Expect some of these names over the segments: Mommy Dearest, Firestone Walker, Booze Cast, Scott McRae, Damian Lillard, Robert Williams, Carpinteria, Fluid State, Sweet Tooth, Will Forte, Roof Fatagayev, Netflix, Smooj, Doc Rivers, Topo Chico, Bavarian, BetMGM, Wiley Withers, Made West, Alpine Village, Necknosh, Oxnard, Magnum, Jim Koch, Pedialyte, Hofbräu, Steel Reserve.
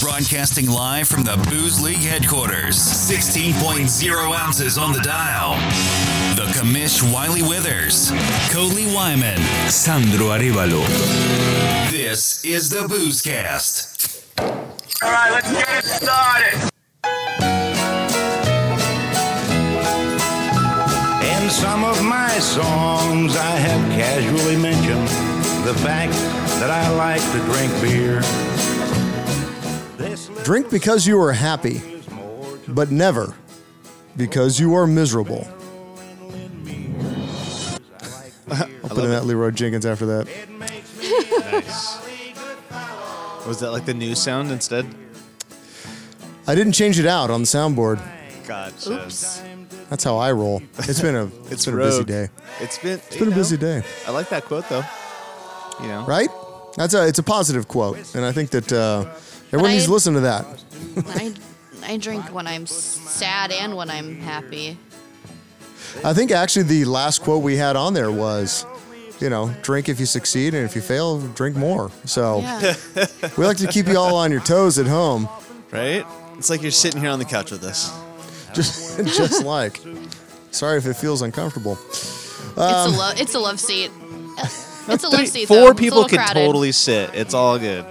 Broadcasting live from the Booze League headquarters. 16.0 ounces on the dial. The Commish Wiley Withers, Coley Wyman, Sandro Arevalo. This is the Booze Cast. All right, let's get it started. In some of my songs, I have casually mentioned the fact that I like to drink beer. Drink because you are happy, but never because you are miserable. I'll put in that Leroy Jenkins after that. Nice. Was that like the new sound instead? I didn't change it out on the soundboard. Gotcha. Oops. That's how I roll. It's been a busy day. It's been a busy day. I like that quote though. You know, right? It's a positive quote, and I think that everyone needs to listen to that. I drink when I'm sad and when I'm happy. I think actually the last quote we had on there was, you know, drink if you succeed, and if you fail, drink more. So yeah. We like to keep you all on your toes at home, right? It's like you're sitting here on the couch with us. Just like. Sorry if it feels uncomfortable. It's a love seat. It's a love seat, though. Four people could totally sit. It's all good.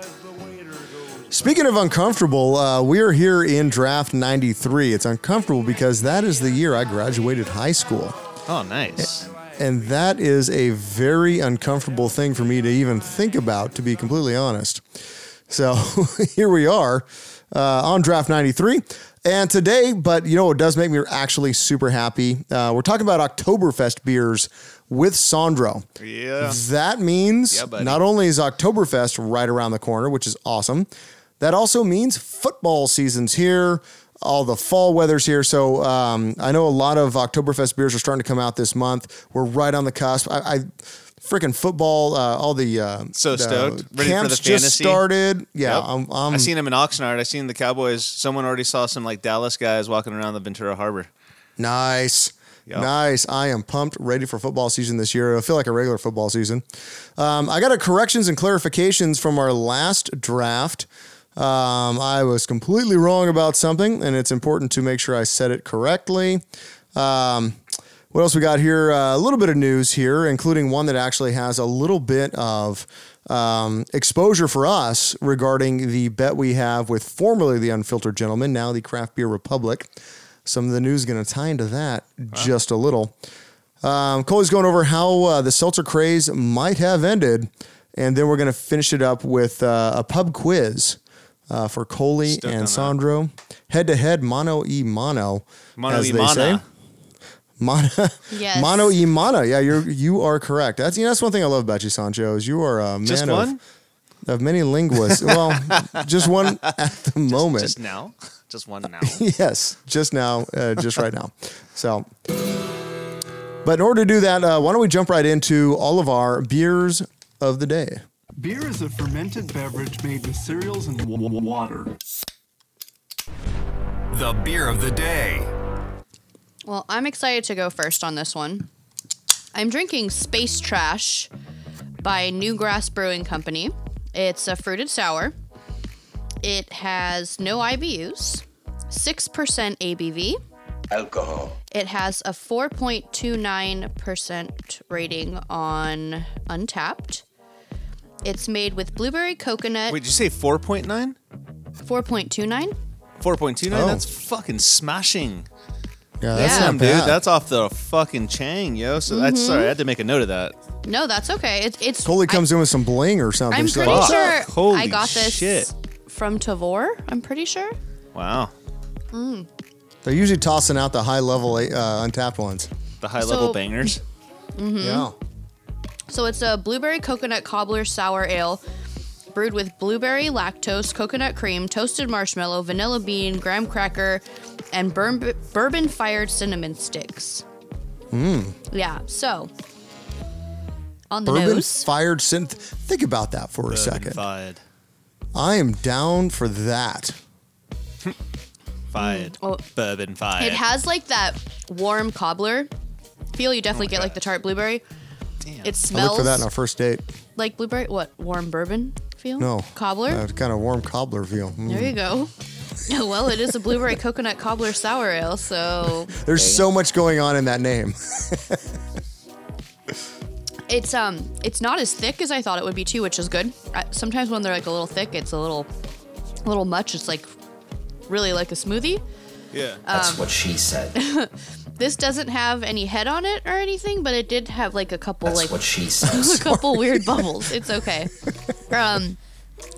Speaking of uncomfortable, we are here in draft 93. It's uncomfortable because that is the year I graduated high school. Oh, nice. And that is a very uncomfortable thing for me to even think about, to be completely honest. So here we are on draft 93. And today, but you know what does make me actually super happy? We're talking about Oktoberfest beers with Sandro. Yeah. That means not only is Oktoberfest right around the corner, which is awesome, that also means football season's here, all the fall weather's here. So I know a lot of Oktoberfest beers are starting to come out this month. We're right on the cusp. I freaking football! All the so stoked. Ready for the fantasy. Camps just started. Yeah, yep. I seen him in Oxnard. I seen the Cowboys. Someone already saw some like Dallas guys walking around the Ventura Harbor. Nice, yep. Nice. I am pumped, ready for football season this year. It'll feel like a regular football season. I got corrections and clarifications from our last draft. I was completely wrong about something, and it's important to make sure I said it correctly. What else we got here? A little bit of news here, including one that actually has a little bit of exposure for us regarding the bet we have with formerly the Unfiltered Gentleman, now the Craft Beer Republic. Some of the news is going to tie into that just a little. Coley's going over how the seltzer craze might have ended, and then we're going to finish it up with a pub quiz for Coley and Sandro. Head-to-head, mano e mano, as they say. Mano y mano. Yeah, you are correct. That's one thing I love about you, Sancho, is you are a man of many linguists. Well, just one at the moment. Just now? Just one now. Yes, just now, just right now. So, but in order to do that, why don't we jump right into all of our beers of the day. Beer is a fermented beverage made with cereals and water. The beer of the day. Well, I'm excited to go first on this one. I'm drinking Space Trash by Newgrass Brewing Company. It's a fruited sour. It has no IBUs, 6% ABV. Alcohol. It has a 4.29% rating on Untappd. It's made with blueberry coconut. Wait, did you say 4.9? 4.29. 4.29? Oh. That's fucking smashing. Yeah, that's not bad. Dude, that's off the fucking chain, yo. So that's sorry, I had to make a note of that. No, that's okay. It's Coley comes in with some bling or something. I'm pretty sure I got this from Tavour. I'm pretty sure. Wow. Mm. They're usually tossing out the high level Untappd ones. The high level bangers. Mm-hmm. Yeah. So it's a blueberry coconut cobbler sour ale, brewed with blueberry, lactose, coconut cream, toasted marshmallow, vanilla bean, graham cracker, and bourbon-fired cinnamon sticks. Mmm. Yeah, so, on the nose. Bourbon-fired cinnamon. Think about that for a second. Bourbon-fired. I am down for that. Fired. Oh. Bourbon-fired. It has, like, that warm cobbler feel. You definitely get, like, the tart blueberry. Damn. It smells. I look for that on our first date. Like blueberry? What? Warm bourbon? feel? No. Cobbler? Kind of warm cobbler feel. Mm. There you go. Well, it is a blueberry coconut cobbler sour ale, so... There's so much going on in that name. It's not as thick as I thought it would be, too, which is good. Sometimes when they're, like, a little thick, it's a little much. It's, like, really like a smoothie. Yeah. That's what she said. This doesn't have any head on it or anything, but it did have, like, a couple, that's like... what she says. A couple weird bubbles. It's okay.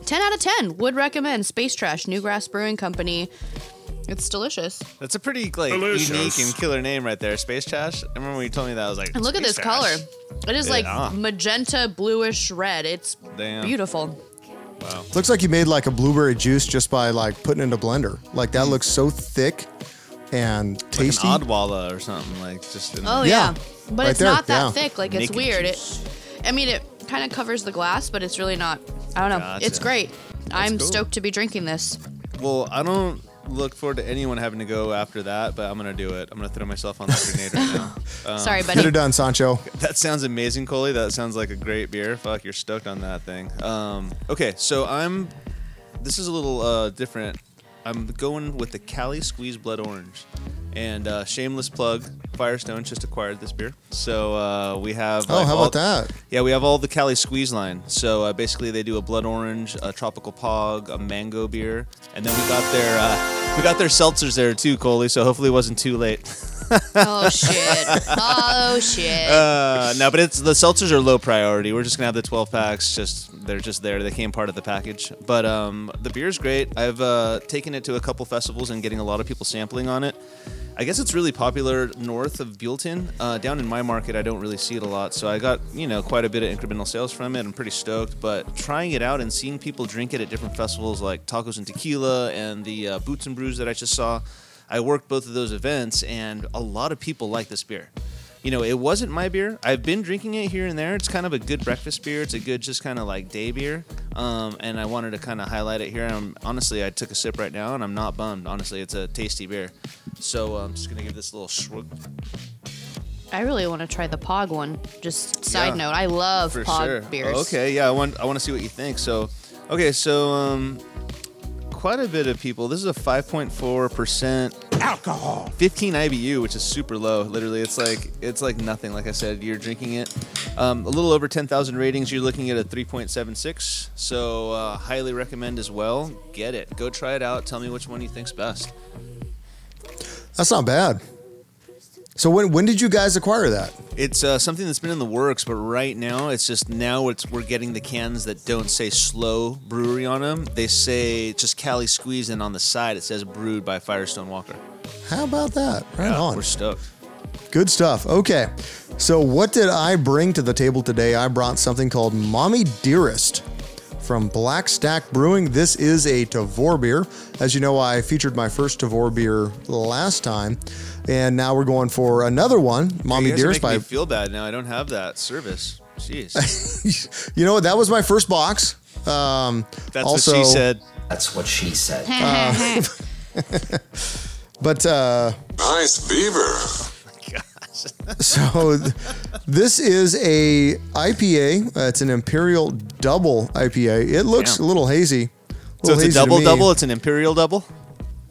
10 out of 10. Would recommend. Space Trash, Newgrass Brewing Company. It's delicious. That's a pretty, like, unique and killer name right there. Space Trash. I remember when you told me that, I was like, and look at this color. It is, like, magenta, bluish red. It's beautiful. Wow. Looks like you made, like, a blueberry juice just by, like, putting it in a blender. Like, that looks so thick and tasty. Like an Odwalla or something. Like, just in yeah. But right it's there. Not that thick. Like, it's naked weird. It kind of covers the glass, but it's really not. I don't know. Gotcha. It's great. I'm stoked to be drinking this. Well, I don't look forward to anyone having to go after that, but I'm going to do it. I'm going to throw myself on that grenade right now. Sorry, buddy. Get it done, Sancho. That sounds amazing, Coley. That sounds like a great beer. Fuck, you're stoked on that thing. Okay, so this is a little different. I'm going with the Cali Squeeze Blood Orange. And shameless plug, Firestone just acquired this beer. So we have... how about that? Yeah, we have all the Cali Squeeze line. So basically they do a blood orange, a tropical pog, a mango beer. And then we got their seltzers there too, Coley, so hopefully it wasn't too late. Oh, shit. No, but the seltzers are low priority. We're just going to have the 12 packs. They're just there. They came part of the package. But the beer's great. I've taken it to a couple festivals and getting a lot of people sampling on it. I guess it's really popular north of Buellton. Down in my market, I don't really see it a lot. So I got, quite a bit of incremental sales from it. I'm pretty stoked. But trying it out and seeing people drink it at different festivals like Tacos and Tequila and the Boots and Brews that I just saw, I worked both of those events, and a lot of people like this beer. It wasn't my beer. I've been drinking it here and there. It's kind of a good breakfast beer. It's a good just kind of like day beer, and I wanted to kind of highlight it here. Honestly, I took a sip right now, and I'm not bummed. Honestly, it's a tasty beer. So I'm just going to give this a little shrug. I really want to try the Pog one. Just side note, I love Pog beers. Okay, yeah, I want to see what you think. So, okay, so... quite a bit of people. This is a 5.4% alcohol, 15 IBU, which is super low. Literally, it's like nothing. Like I said, you're drinking it. A little over 10,000 ratings. You're looking at a 3.76. So highly recommend as well. Get it. Go try it out. Tell me which one you think's best. That's not bad. So when did you guys acquire that? It's something that's been in the works, but right now we're getting the cans that don't say Slow Brewery on them. They say just Cali Squeeze, and on the side it says brewed by Firestone Walker. How about that? Right on. We're stoked. Good stuff. Okay, so what did I bring to the table today? I brought something called Mommy Dearest from BlackStack Brewing. This is a Tavour beer. As you know, I featured my first Tavour beer last time, and now we're going for another one, Mommy Dearest. By... me feel bad now. I don't have that service. Jeez. That was my first box. That's also, what she said. That's what she said. But nice beaver. So this is a IPA. It's an Imperial Double IPA. It looks a little hazy. So it's a double? It's an Imperial Double?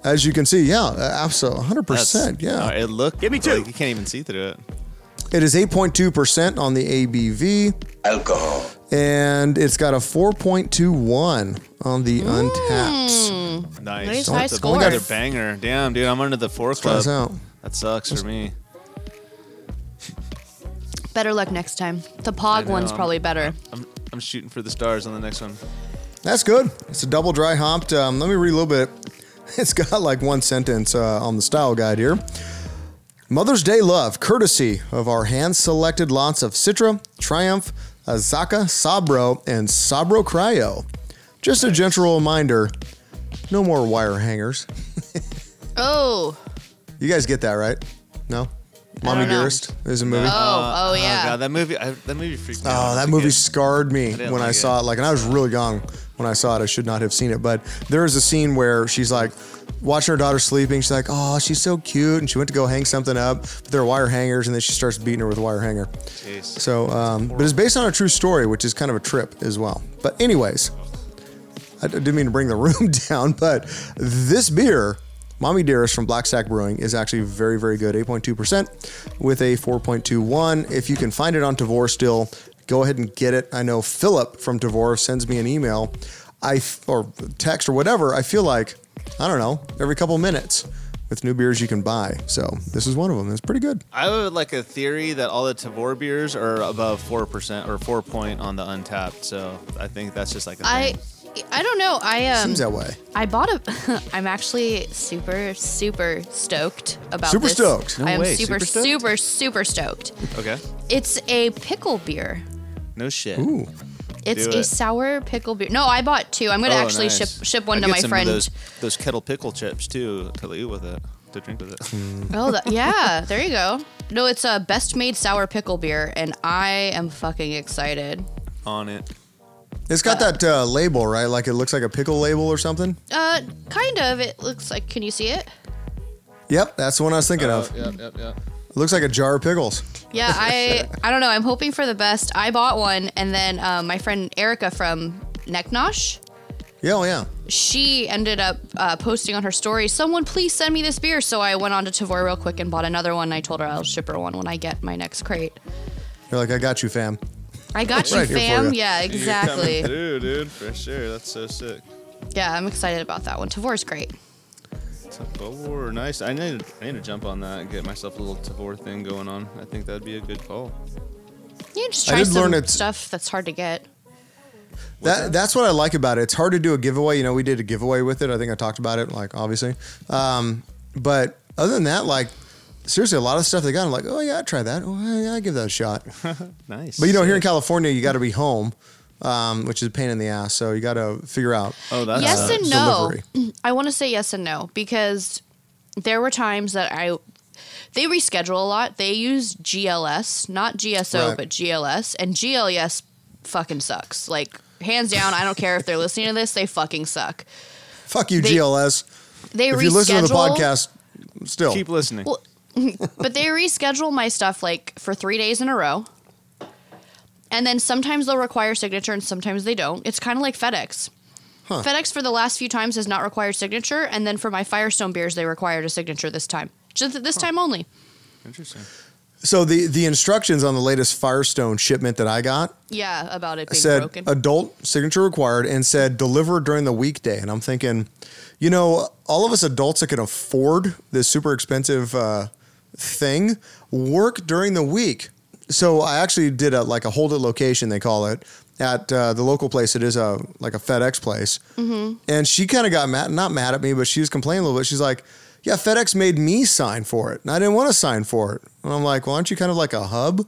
As you can see, absolutely, 100%. It looked... Give me two. Like you can't even see through it. It is 8.2% on the ABV. Alcohol. And it's got a 4.21 on the Untappd. Nice. High score. Another banger. Damn, dude, I'm under the 4 club. Out. That sucks for me. Better luck next time. The Pog one's probably better. I'm shooting for the stars on the next one. That's good. It's a double dry hopped. Let me read a little bit. It's got like one sentence on the style guide here. Mother's Day love, courtesy of our hand-selected lots of Citra, Triumph, Azaka, Sabro, and Sabro Cryo. Just a gentle reminder, no more wire hangers. Oh. You guys get that, right? No? Mommy Dearest is a movie. Oh yeah. God, that movie freaked me out. Oh, that movie scarred me when I saw it. And I was really young when I saw it. I should not have seen it. But there is a scene where she's like watching her daughter sleeping. She's like, oh, she's so cute. And she went to go hang something up. But there are wire hangers. And then she starts beating her with a wire hanger. Jeez. So, but it's based on a true story, which is kind of a trip as well. But anyways, I didn't mean to bring the room down, but this beer, Mommy Dearest from BlackStack Brewing, is actually very, very good. 8.2% with a 4.21. If you can find it on Tavour still, go ahead and get it. I know Philip from Tavour sends me an email or text or whatever. I feel like, I don't know, every couple minutes with new beers you can buy. So this is one of them. It's pretty good. I would like a theory that all the Tavour beers are above 4% or 4 point on the Untappd. So I think that's just like a thing. I don't know. Seems that way. I'm actually super stoked about this. Super stoked. No I am way. Super stoked. Okay. It's a pickle beer. No shit. Ooh. It's a sour pickle beer. No, I bought two. I'm going to actually ship one to my friend. I get some of those kettle pickle chips, too, to eat with it, to drink with it. Oh, yeah. There you go. No, it's a Best Made Sour Pickle Beer, and I am fucking excited. On it. It's got that label, right? Like it looks like a pickle label or something? Kind of. It looks like, can you see it? Yep, that's the one I was thinking of. Yep. It looks like a jar of pickles. Yeah, I don't know. I'm hoping for the best. I bought one, and then my friend Erica from Necknosh. Yeah, oh yeah. She ended up posting on her story, someone please send me this beer. So I went on to Tavour real quick and bought another one. I told her I'll ship her one when I get my next crate. You're like, I got you, fam. I got you, right fam. Yeah, exactly. You're coming through, dude, for sure. That's so sick. Yeah, I'm excited about that one. Tavour's great. Tavour, nice. I need to jump on that and get myself a little Tavour thing going on. I think that'd be a good call. You can just try some stuff that's hard to get. That's what I like about it. It's hard to do a giveaway. You know, we did a giveaway with it. I think I talked about it, like, obviously. But other than that, like, seriously, a lot of stuff they got, I'm like, oh, yeah, I'd try that. Oh, yeah, I'd give that a shot. Nice. But, you know, here in California, you got to be home. Which is a pain in the ass, so you got to figure out. Oh, that's yes and no. Delivery. I want to say yes and no because there were times that they reschedule a lot. They use GLS, not GSO, right. But GLS, and GLS fucking sucks. Like hands down, I don't care if they're listening to this, they fucking suck. Fuck you, GLS. If you listen to the podcast, still keep listening. Well, but they reschedule my stuff like for 3 days in a row. And then sometimes they'll require signature and sometimes they don't. It's kind of like FedEx. Huh. FedEx for the last few times has not required signature. And then for my Firestone beers, they required a signature this time. Just this time only. Interesting. So the instructions on the latest Firestone shipment that I got. Yeah, about it being broken. Said adult signature required and said deliver during the weekday. And I'm thinking, you know, all of us adults that can afford this super expensive thing work during the week. So I actually did a hold it location, they call it, at the local place. It is a FedEx place. Mm-hmm. And she kind of got mad, not mad at me, but she was complaining a little bit. She's like, yeah, FedEx made me sign for it. And I didn't want to sign for it. And I'm like, well, aren't you kind of like a hub?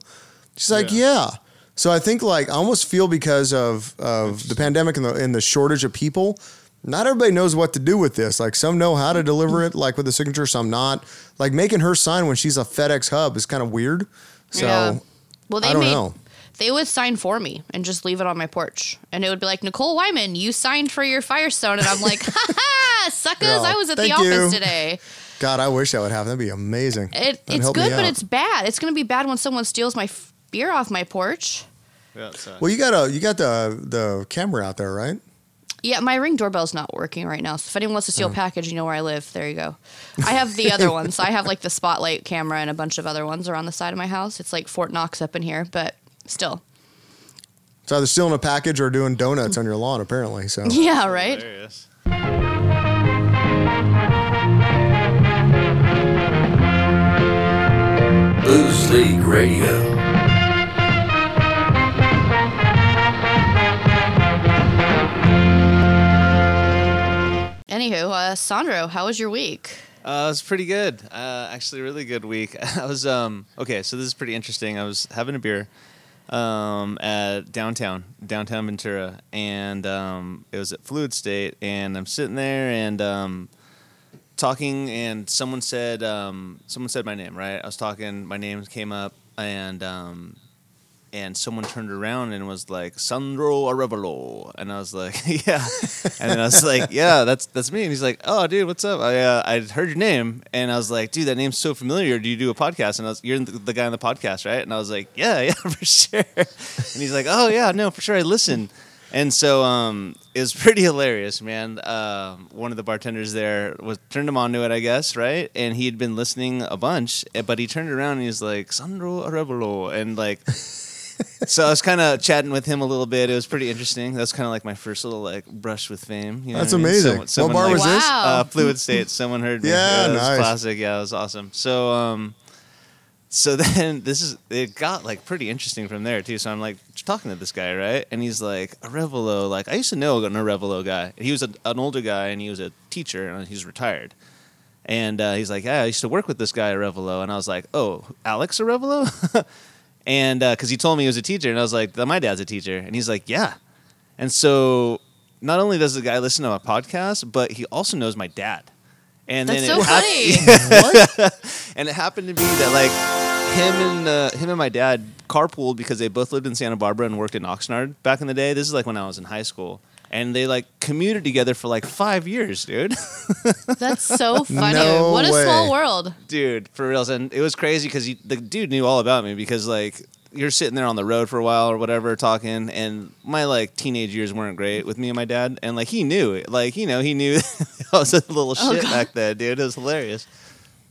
She's like, yeah. So I think like I almost feel because of the pandemic and the shortage of people, not everybody knows what to do with this. Like some know how to deliver it, like with a signature, some not. Like making her sign when she's a FedEx hub is kind of weird. So yeah. Well, they would sign for me and just leave it on my porch. And it would be like, Nicole Wyman, you signed for your Firestone. And I'm like, ha ha, suckers, I was at the office today. God, I wish that would happen. That'd be amazing. It's good, but it's bad. It's going to be bad when someone steals my beer off my porch. Yeah, well, you got the camera out there, right? Yeah, my Ring doorbell's not working right now. So if anyone wants to steal a package, you know where I live. There you go. I have the other one. So I have like the spotlight camera and a bunch of other ones around the side of my house. It's like Fort Knox up in here, but still. It's either stealing a package or doing donuts on your lawn, apparently. So yeah, right? There it is. Booze League Radio. Anywho, Sandro, how was your week? It was pretty good. Actually, really good week. I was okay. So this is pretty interesting. I was having a beer at downtown Ventura, and it was at Fluid State. And I'm sitting there and talking, and someone said my name. Right? I was talking. My name came up, and someone turned around and was like, Sandro Arevalo. And I was like, yeah. And then I was like, yeah, that's me. And he's like, oh, dude, what's up? I heard your name. And I was like, dude, that name's so familiar. Do you do a podcast? And you're the guy on the podcast, right? And I was like, yeah, for sure. And he's like, oh, yeah, no, for sure. I listen. And so it was pretty hilarious, man. One of the bartenders there turned him onto it, I guess, right? And he had been listening a bunch, but he turned around and he was like, Sandro Arevalo. And like, so I was kind of chatting with him a little bit. It was pretty interesting. That was kind of like my first little like brush with fame. You know That's amazing. Mean? What bar like, was this? Fluid State. Someone heard me. Yeah, nice. It was classic. Yeah, it was awesome. So, so then it got like pretty interesting from there too. So I'm like talking to this guy, right? And he's like, Arevalo, like I used to know an Arevalo guy. He was an older guy and he was a teacher and he's retired. And he's like, yeah, I used to work with this guy Arevalo. And I was like, oh, Alex Arevalo? And because he told me he was a teacher and I was like, my dad's a teacher. And he's like, yeah. And so not only does the guy listen to my podcast, but he also knows my dad. And That's then so it funny. What? And it happened to be that like him and my dad carpooled because they both lived in Santa Barbara and worked in Oxnard back in the day. This is like when I was in high school. And they like commuted together for like 5 years, dude. That's so funny. No what a way. Small world. Dude, for reals. And it was crazy because the dude knew all about me because like you're sitting there on the road for a while or whatever talking. And my like teenage years weren't great with me and my dad. And like he knew it. Like, you know, he knew I was a little shit back then, dude. It was hilarious.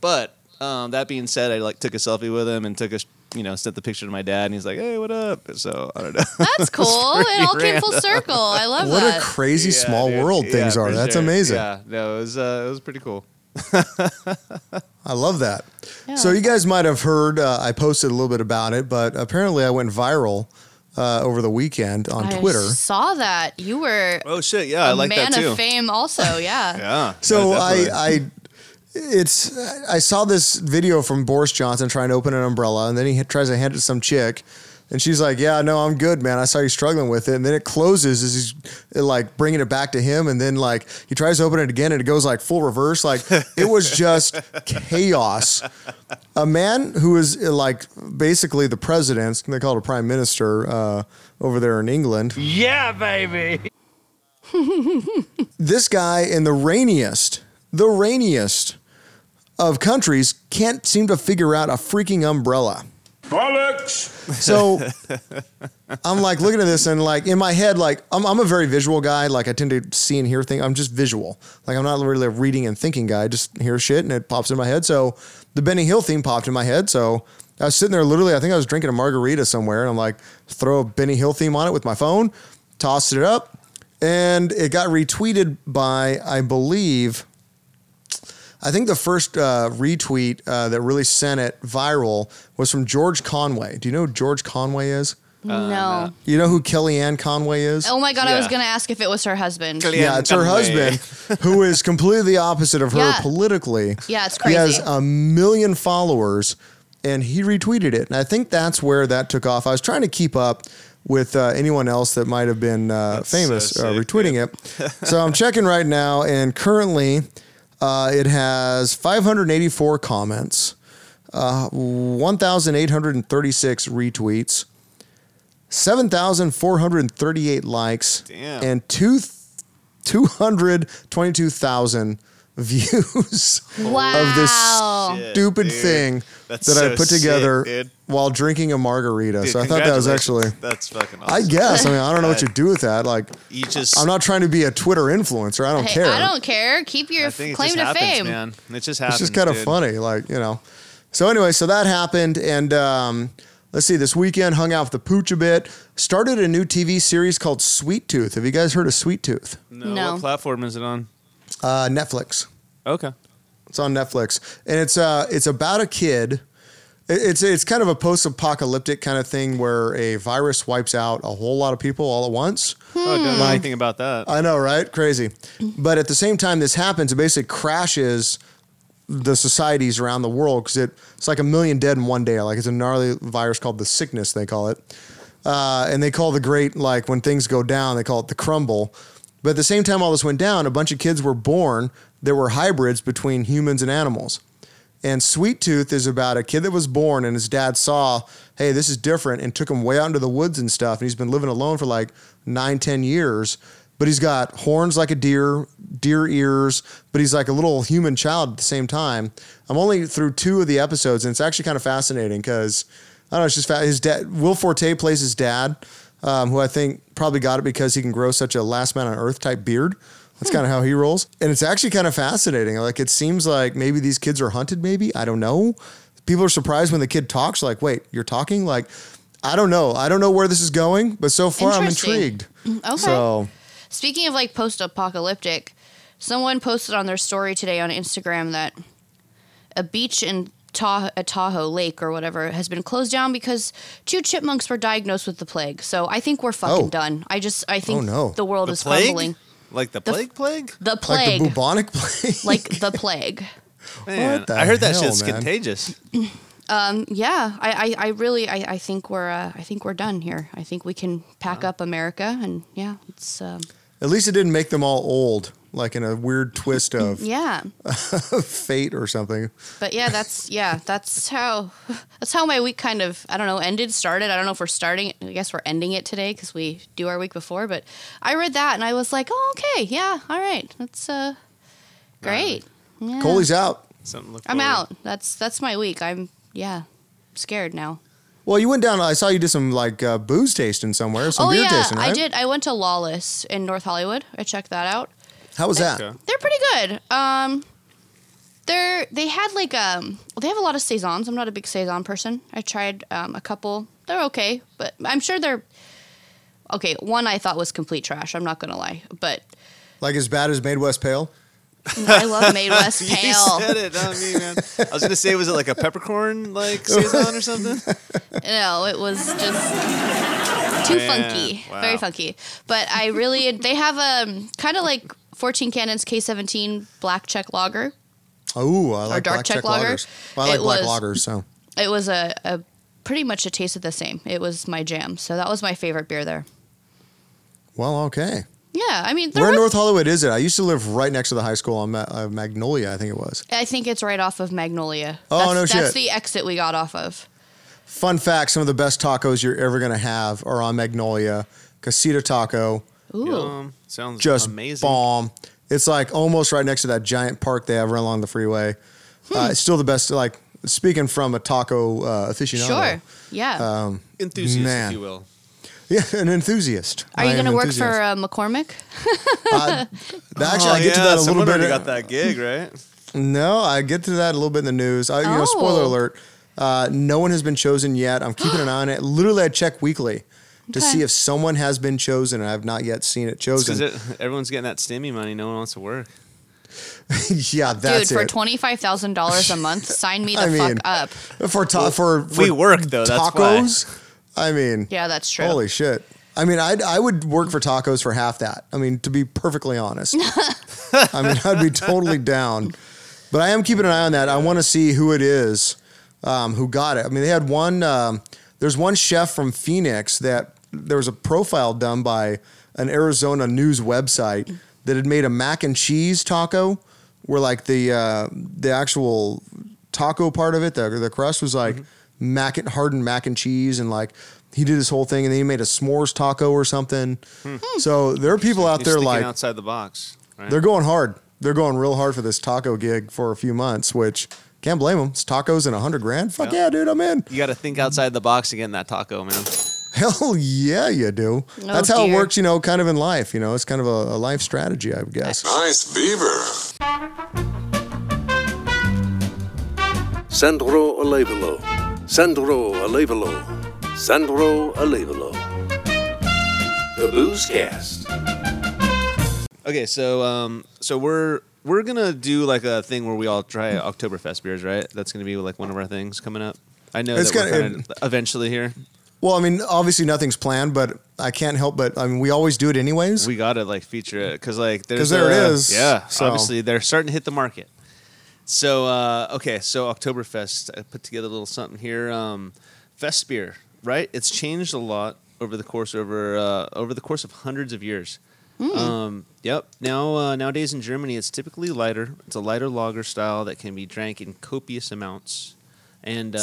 But... that being said, I like took a selfie with him and sent the picture to my dad, and he's like, "Hey, what up?" So I don't know. That's cool. It all came full circle. I love what that. What a crazy small world things are. That's amazing. Yeah, no, it was pretty cool. I love that. Yeah. So you guys might have heard I posted a little bit about it, but apparently I went viral over the weekend on Twitter. I saw that you were. Oh shit! Yeah, I like that too. Man of fame, also. Yeah. Yeah. So I saw this video from Boris Johnson trying to open an umbrella, and then he tries to hand it to some chick, and she's like, "Yeah, no, I'm good, man. I saw you struggling with it." And then it closes as he's like bringing it back to him, and then like he tries to open it again, and it goes like full reverse. Like it was just chaos. A man who is like basically the president, they call it a prime minister over there in England. Yeah, baby. This guy in the rainiest of countries can't seem to figure out a freaking umbrella. Bollocks! So I'm like looking at this and like in my head, like I'm a very visual guy. Like I tend to see and hear things. I'm just visual. Like I'm not really a reading and thinking guy. I just hear shit and it pops in my head. So the Benny Hill theme popped in my head. So I was sitting there literally, I think I was drinking a margarita somewhere and I'm like, throw a Benny Hill theme on it with my phone, tossed it up and it got retweeted by, I think the first retweet that really sent it viral was from George Conway. Do you know who George Conway is? No. You know who Kellyanne Conway is? Oh, my God. Yeah. I was going to ask if it was her husband. Her husband, who is completely the opposite of her politically. Yeah, it's crazy. He has 1 million followers, and he retweeted it. And I think that's where that took off. I was trying to keep up with anyone else that might have been famous retweeting it. So I'm checking right now, and currently... it has 584 comments, 1,836 retweets, 7,438 likes, and 222,000 views of this stupid thing that I put together while drinking a margarita. Dude, so I thought that was actually... That's fucking awesome. I guess. I mean, I don't know what you do with that. Like, I'm not trying to be a Twitter influencer. I don't care. I don't care. Keep your claim to fame. Man. It just happens, it's just kind of funny. Like, you know. So anyway, so that happened. And let's see, this weekend, hung out with the pooch a bit. Started a new TV series called Sweet Tooth. Have you guys heard of Sweet Tooth? No. What platform is it on? Netflix. Okay. It's on Netflix. And it's about a kid... It's kind of a post-apocalyptic kind of thing where a virus wipes out a whole lot of people all at once. Oh, don't know anything about that. I know, right? Crazy. But at the same time this happens, it basically crashes the societies around the world because it's like 1 million dead in one day. Like it's a gnarly virus called the sickness, they call it. And they call the great, like when things go down, they call it the crumble. But at the same time all this went down, a bunch of kids were born that were hybrids between humans and animals. And Sweet Tooth is about a kid that was born and his dad saw, hey, this is different, and took him way out into the woods and stuff. And he's been living alone for like 9-10 years, but he's got horns like a deer, deer ears, but he's like a little human child at the same time. I'm only through 2 of the episodes, and it's actually kind of fascinating because, I don't know, it's just his dad, Will Forte plays his dad. who I think probably got it because he can grow such a last man on earth type beard. That's kind of how he rolls. And it's actually kind of fascinating. Like, it seems like maybe these kids are hunted, maybe. I don't know. People are surprised when the kid talks, like, wait, you're talking? Like, I don't know. I don't know where this is going, but so far I'm intrigued. Okay. So, speaking of, like, post-apocalyptic, someone posted on their story today on Instagram that a beach in Tahoe Lake or whatever has been closed down because 2 chipmunks were diagnosed with the plague. So I think we're fucking done. I think the world is fumbling. Like the plague? The plague. Like the bubonic plague? Like the plague. Man, I heard that shit's contagious. Yeah, I think we're done here. I think we can pack up America, and yeah, it's. At least it didn't make them all old, like in a weird twist of fate or something. But that's how my week kind of started. I don't know if we're starting. I guess we're ending it today because we do our week before. But I read that and I was like, oh, okay, yeah, all right, that's great. Yeah. Coley's out. I'm out. That's my week. I'm scared now. Well, you went down. I saw you did some like booze tasting somewhere. Beer tasting, right? I did. I went to Lawless in North Hollywood. I checked that out. How was that? Okay. They're pretty good. They have a lot of saisons. I'm not a big saison person. I tried a couple. They're okay, but I'm sure they're okay. One I thought was complete trash. I'm not gonna lie, but like as bad as Made West Pale. I love Made West Pale. You said it, not me, man. I was gonna say, was it like a peppercorn like saison or something? No, it was just too funky, very funky. But I really, they have a kind of like 14 Cannons K17 Black Czech Lager. Oh, I like dark Czech Lager. Well, I like black lagers, so it was a pretty much a taste of the same. It was my jam, so that was my favorite beer there. Well, okay. Yeah, I mean... Where in North Hollywood is it? I used to live right next to the high school on Magnolia, I think it was. I think it's right off of Magnolia. Oh, no shit. That's the exit we got off of. Fun fact, some of the best tacos you're ever going to have are on Magnolia. Casita Taco. Ooh. Sounds just amazing. Just bomb. It's like almost right next to that giant park they have right along the freeway. It's still the best, like, speaking from a taco aficionado. Sure, yeah. Enthusiast, man. If you will. Yeah, an enthusiast. Are you going to work for McCormick? I get to that a little bit. You got that gig, right? No, I get to that a little bit in the news. Spoiler alert, no one has been chosen yet. I'm keeping an eye on it. Literally, I check weekly to see if someone has been chosen, and I have not yet seen it chosen. Because everyone's getting that stimmy money. No one wants to work. Yeah, that's it. Dude, for $25,000 a month, sign me the fuck up. For we work, though. Tacos? That's why. I mean... Yeah, that's true. Holy shit. I mean, I would work for tacos for half that. I mean, to be perfectly honest. I mean, I'd be totally down. But I am keeping an eye on that. I want to see who it is who got it. I mean, they had one... there's one chef from Phoenix that... There was a profile done by an Arizona news website that had made a mac and cheese taco where, like, the actual taco part of it, the crust was, like... Mm-hmm. hardened mac and cheese, and like he did this whole thing, and then he made a s'mores taco or something. So there are people out there like outside the box, right? They're going hard. They're going real hard for this taco gig for a few months, which can't blame them. It's tacos and $100,000. Fuck yeah, dude, I'm in. You got to think outside the box to get in that taco, man. Hell yeah, you do. Oh, that's how it works, you know, kind of in life, you know, it's kind of a life strategy, I guess. Nice beaver. Sandro Arevalo. The Booze Cast. Okay, so we're gonna do like a thing where we all try Oktoberfest beers, right? That's gonna be like one of our things coming up. I know it's that we're kind of eventually here. Well, I mean, obviously nothing's planned, but I can't help but we always do it anyways. We gotta like feature it because there it is. Yeah, so obviously they're starting to hit the market. So, so Oktoberfest, I put together a little something here. Fest beer, right? It's changed a lot over the course of hundreds of years. Yep. Now, nowadays in Germany, it's typically lighter. It's a lighter lager style that can be drank in copious amounts. And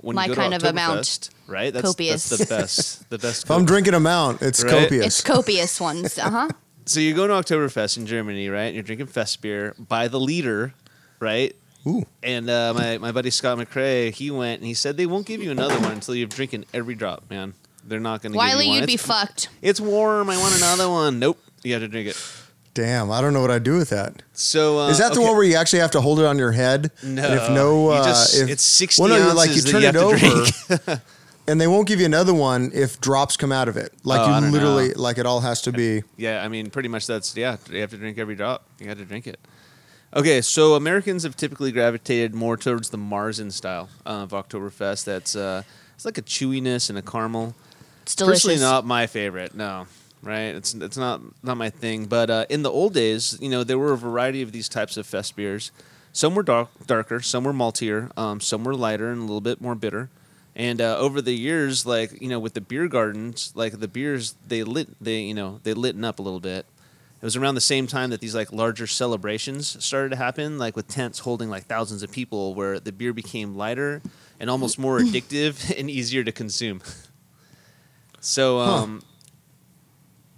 when my you go kind to of amount, fest, right? That's copious. That's the best. The best. If I'm drinking amount, it's right? Copious. It's copious ones. So you go to Oktoberfest in Germany, right? And you're drinking fest beer by the liter. Right? Ooh. And my buddy Scott McRae, he went and he said they won't give you another one until you've drinking every drop, man. They're not going to give you one. Wiley, you'd be fucked. It's warm. I want another one. Nope. You have to drink it. Damn, I don't know what I'd do with that. So is that the one where you actually have to hold it on your head? No. And if no, you just, it's 60 ounces no, like you turn that you have it over, and they won't give you another one if drops come out of it. Like you literally, like it all has to be. Yeah, I mean, pretty much that's, yeah, you have to drink every drop. You have to drink it. Okay, so Americans have typically gravitated more towards the Marzen style of Oktoberfest. That's it's like a chewiness and a caramel. It's delicious. Personally not my favorite, no. Right, it's not my thing. But in the old days, you know, there were a variety of these types of fest beers. Some were darker, some were maltier, some were lighter and a little bit more bitter. And over the years, like you know, with the beer gardens, like the beers they litten up a little bit. It was around the same time that these like larger celebrations started to happen, like with tents holding like thousands of people, where the beer became lighter and almost more addictive and easier to consume. So.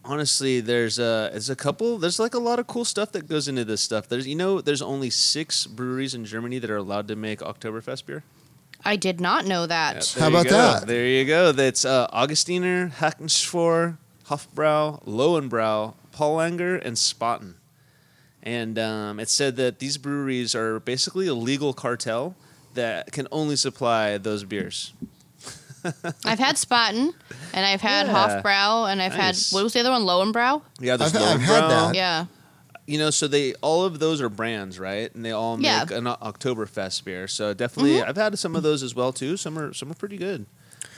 Honestly, there's like a lot of cool stuff that goes into this stuff. There's only 6 breweries in Germany that are allowed to make Oktoberfest beer. I did not know that. Yeah, how about that? There you go. That's Augustiner, Hackenschwohr, Hofbräu, Löwenbräu, Paulaner, and Spaten. And it said that these breweries are basically a legal cartel that can only supply those beers. I've had Spaten, and I've had Hofbräu, and I've had, what was the other one, Löwenbräu? Yeah, there's Löwenbräu. I've had that. Yeah. You know, so all of those are brands, right? And they all make an Oktoberfest beer. So definitely, I've had some of those as well, too. Some are pretty good.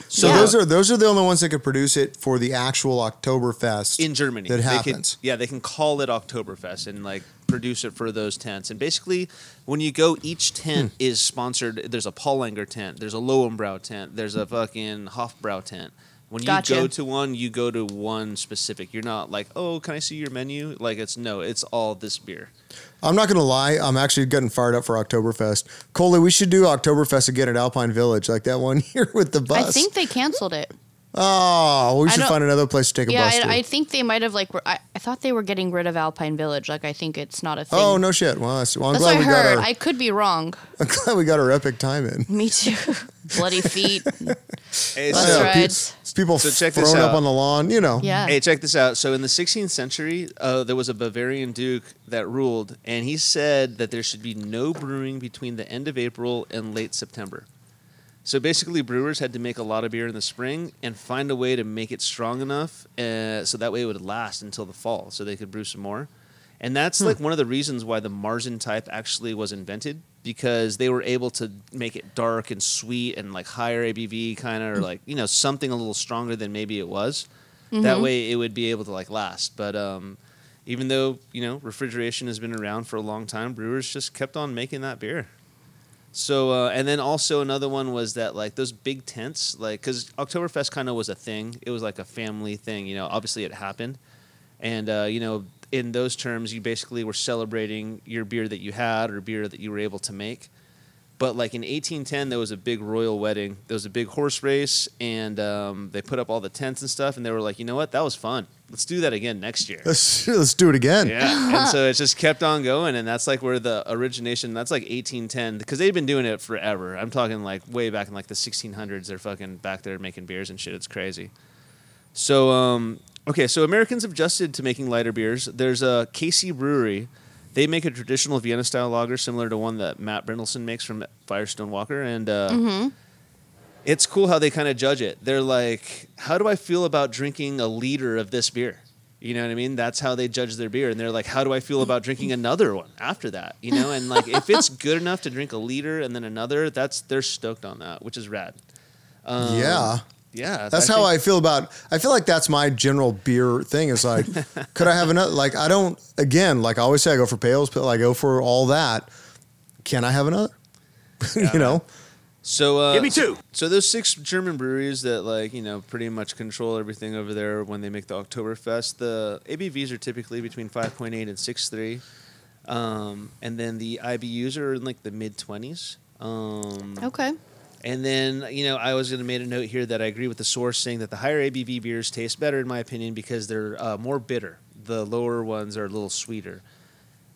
So those are the only ones that could produce it for the actual Oktoberfest in Germany. That happens. They can call it Oktoberfest and like produce it for those tents. And basically, when you go, each tent is sponsored. There's a Paulaner tent. There's a Löwenbräu tent. There's a fucking Hofbräu tent. When you go to one, you go to one specific. You're not like, oh, can I see your menu? Like it's all this beer. I'm not going to lie. I'm actually getting fired up for Oktoberfest. Coley, we should do Oktoberfest again at Alpine Village, like that one year with the bus. I think they canceled it. Oh, we should find another place to take a bus to. I think they might have, like, I thought they were getting rid of Alpine Village. Like, I think it's not a thing. Oh, no shit. Well, I'm glad we got our... I could be wrong. I'm glad we got our epic time in. Me too. Bloody feet. Hey, bus rides. People thrown up on the lawn, you know. Yeah. Hey, check this out. So in the 16th century, there was a Bavarian duke that ruled, and he said that there should be no brewing between the end of April and late September. So basically, brewers had to make a lot of beer in the spring and find a way to make it strong enough so that way it would last until the fall so they could brew some more. And that's like one of the reasons why the Marzen type actually was invented, because they were able to make it dark and sweet and like higher ABV kind of, or like, you know, something a little stronger than maybe it was. Mm-hmm. That way it would be able to like last. But even though, you know, refrigeration has been around for a long time, brewers just kept on making that beer. So, and then also another one was that, like, those big tents, like, because Oktoberfest kind of was a thing. It was like a family thing, you know. Obviously, it happened. And, you know, in those terms, you basically were celebrating your beer that you had or beer that you were able to make. But, like, in 1810, there was a big royal wedding. There was a big horse race, and they put up all the tents and stuff, and they were like, you know what? That was fun. Let's do that again next year. Let's do it again. Yeah, and so it just kept on going, and that's, like, where the origination, that's, like, 1810, because they've been doing it forever. I'm talking, like, way back in, like, the 1600s. They're fucking back there making beers and shit. It's crazy. So, so Americans have adjusted to making lighter beers. There's a Casey Brewery. They make a traditional Vienna-style lager similar to one that Matt Brindelson makes from Firestone Walker, and it's cool how they kind of judge it. They're like, how do I feel about drinking a liter of this beer? You know what I mean? That's how they judge their beer, and they're like, how do I feel about drinking another one after that? You know, and like if it's good enough to drink a liter and then another, they're stoked on that, which is rad. Yeah, that's how I feel about. I feel like that's my general beer thing. Is like, could I have another? Like, I don't. Again, like I always say, I go for pails, but I go for all that. Can I have another? Yeah, you know. So give me two. So those 6 German breweries that like you know pretty much control everything over there when they make the Oktoberfest. The ABVs are typically between 5.8 and 6.3, and then the IBUs are in like the mid-20s. Okay. And then, you know, I was going to make a note here that I agree with the source saying that the higher ABV beers taste better, in my opinion, because they're more bitter. The lower ones are a little sweeter.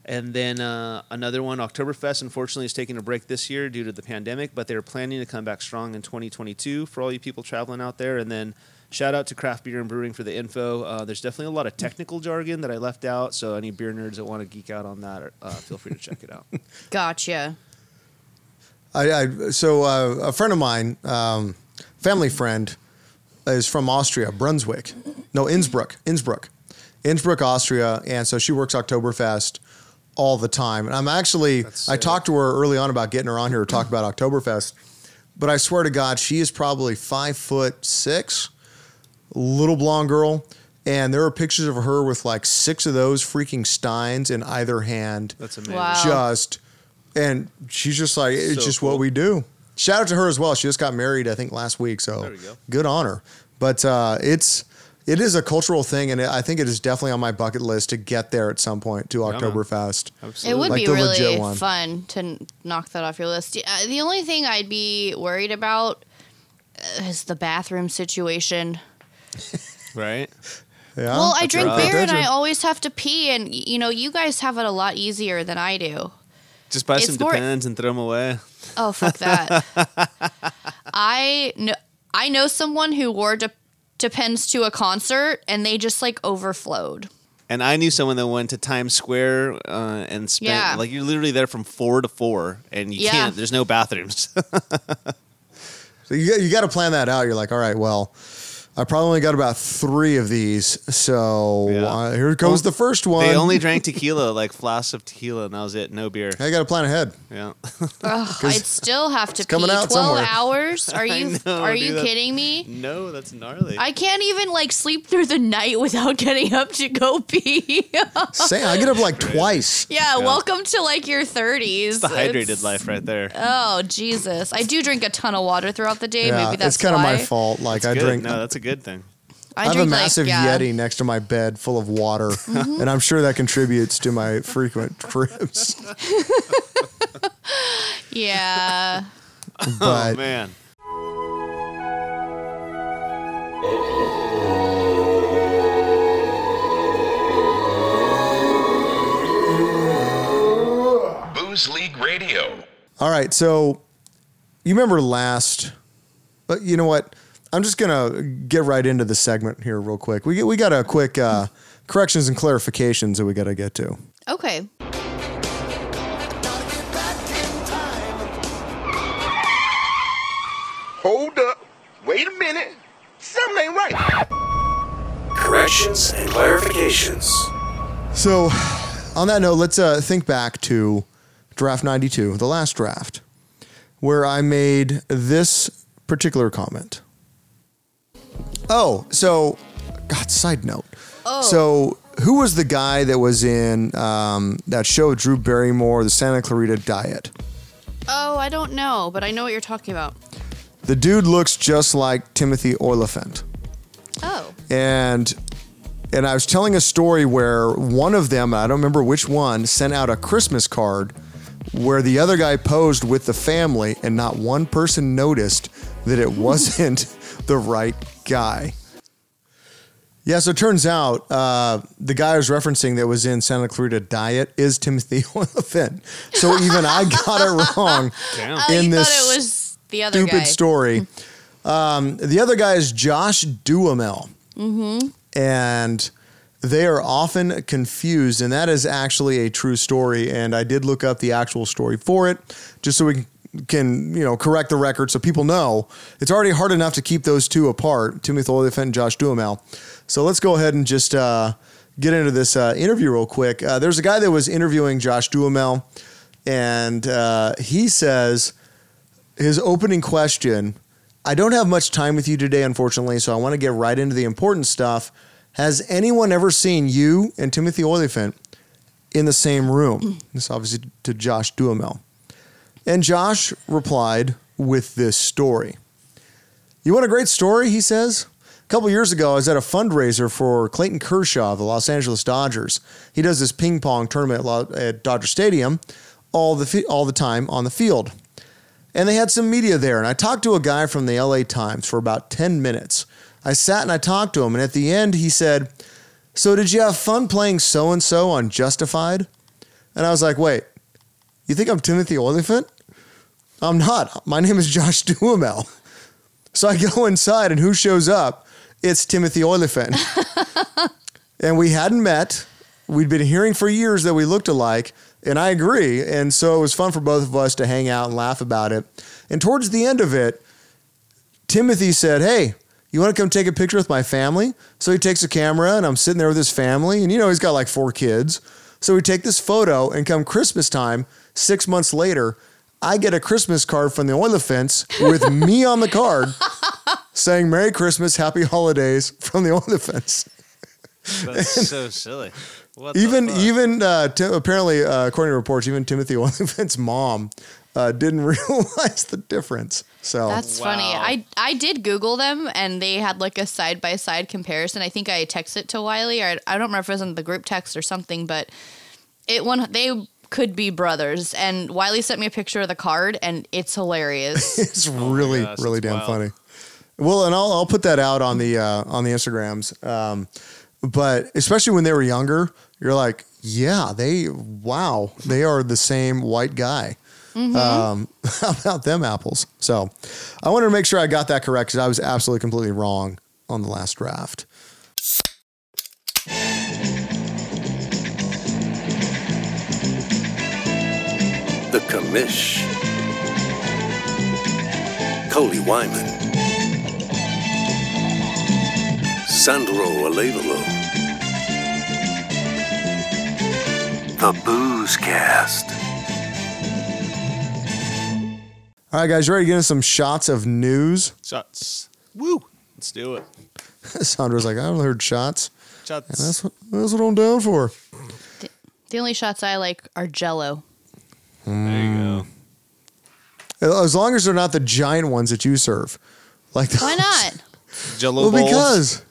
And then another one, Oktoberfest, unfortunately, is taking a break this year due to the pandemic, but they're planning to come back strong in 2022 for all you people traveling out there. And then Shout out to Craft Beer and Brewing for the info. There's definitely a lot of technical jargon that I left out, so any beer nerds that want to geek out on that, feel free to check it out. Gotcha. So a friend of mine, family friend, is from Austria, Brunswick. No, Innsbruck. Innsbruck, Austria, and so she works Oktoberfest all the time. And I'm actually, I talked to her early on about getting her on here to talk about Oktoberfest, but I swear to God, she is probably 5'6", little blonde girl, and there are pictures of her with like 6 of those freaking steins in either hand. That's amazing. Wow. And she's just like, it's so just cool. What we do. Shout out to her as well. She just got married, I think, last week, so good on her. But it is a cultural thing, and I think it is definitely on my bucket list to get there at some point to Oktoberfest. Absolutely. It would be really fun to knock that off your list. The only thing I'd be worried about is the bathroom situation. Right? Yeah, well, I drink beer and I always have to pee, and you guys have it a lot easier than I do. Just buy some Depends and throw them away. Oh, fuck that. I know someone who wore Depends to a concert, and they just, overflowed. And I knew someone that went to Times Square and spent, you're literally there from 4 to 4, and you can't. There's no bathrooms. So you got to plan that out. You're like, all right, well, I probably only got about 3 of these, so here goes the first one. They only drank tequila, flasks of tequila, and that was it. No beer. I got to plan ahead. Yeah, I'd still have to pee 12 somewhere. Hours. Are you kidding me? No, that's gnarly. I can't even sleep through the night without getting up to go pee. Same. I get up twice. Yeah, welcome to your 30s. It's the hydrated life right there. Oh Jesus! I do drink a ton of water throughout the day. Yeah, maybe that's kind of my fault. Drink. No, that's a good thing. I have a massive Yeti next to my bed full of water, and I'm sure that contributes to my frequent trips. Yeah. Oh, man. Booze League Radio. All right, so you remember last, but you know what? I'm just going to get right into the segment here real quick. We got a quick corrections and clarifications that we got to get to. Okay. Hold up. Wait a minute. Something ain't right. Corrections and clarifications. So on that note, let's think back to draft 92, the last draft, where I made this particular comment. Oh, so, God, side note. Oh. So, who was the guy that was in that show with Drew Barrymore, the Santa Clarita Diet? Oh, I don't know, but I know what you're talking about. The dude looks just like Timothy Olyphant. Oh. And I was telling a story where one of them, I don't remember which one, sent out a Christmas card where the other guy posed with the family and not one person noticed that it wasn't the right guy. Yeah, so it turns out the guy I was referencing that was in Santa Clarita Diet is Timothy Olyphant. So even I got it wrong. Damn. In this thought it was the other stupid guy. Story. The other guy is Josh Duhamel. Mm-hmm. And they are often confused, and that is actually a true story. And I did look up the actual story for it, just so we can correct the record so people know. It's already hard enough to keep those two apart, Timothy Olyphant and Josh Duhamel. So let's go ahead and just get into this interview real quick. There's a guy that was interviewing Josh Duhamel, and he says his opening question, I don't have much time with you today, unfortunately, so I want to get right into the important stuff. Has anyone ever seen you and Timothy Olyphant in the same room? This obviously to Josh Duhamel. And Josh replied with this story. You want a great story, he says? A couple years ago, I was at a fundraiser for Clayton Kershaw of the Los Angeles Dodgers. He does this ping pong tournament at Dodger Stadium all the time on the field. And they had some media there, and I talked to a guy from the LA Times for about 10 minutes. I sat and I talked to him, and at the end he said, so did you have fun playing so-and-so on Justified? And I was like, wait, you think I'm Timothy Olyphant? I'm not. My name is Josh Duhamel. So I go inside, and who shows up? It's Timothy Olyphant. And we hadn't met. We'd been hearing for years that we looked alike, and I agree. And so it was fun for both of us to hang out and laugh about it. And towards the end of it, Timothy said, "Hey, you want to come take a picture with my family?" So he takes a camera, and I'm sitting there with his family. And, you know, he's got like 4 kids. So we take this photo, and come Christmas time, 6 months later, I get a Christmas card from the Olyphants with me on the card saying, "Merry Christmas, Happy Holidays from the Olyphants." That's so silly. What apparently, according to reports, even Timothy Olyphant's mom didn't realize the difference. So that's funny. I did Google them, and they had like a side-by-side comparison. I think I texted it to Wiley, or I don't remember if it was in the group text or something, but they could be brothers. And Wiley sent me a picture of the card, and it's hilarious. It's really, really damn funny. Well, and I'll put that out on the Instagrams. But especially when they were younger, you're like, yeah, they are the same white guy. Mm-hmm. How about them apples? So I wanted to make sure I got that correct, because I was absolutely completely wrong on the last draft. The Commish. Coley Wyman. Sandro Arevalo. The Booze Cast. All right, guys, you ready to get into some shots of news? Shots. Woo! Let's do it. Sandro's like, I haven't heard shots. Shots. And that's what I'm down for. The only shots I like are Jell-O. There you go. As long as they're not the giant ones that you serve. Like those. Why not? Jell-O balls. Because...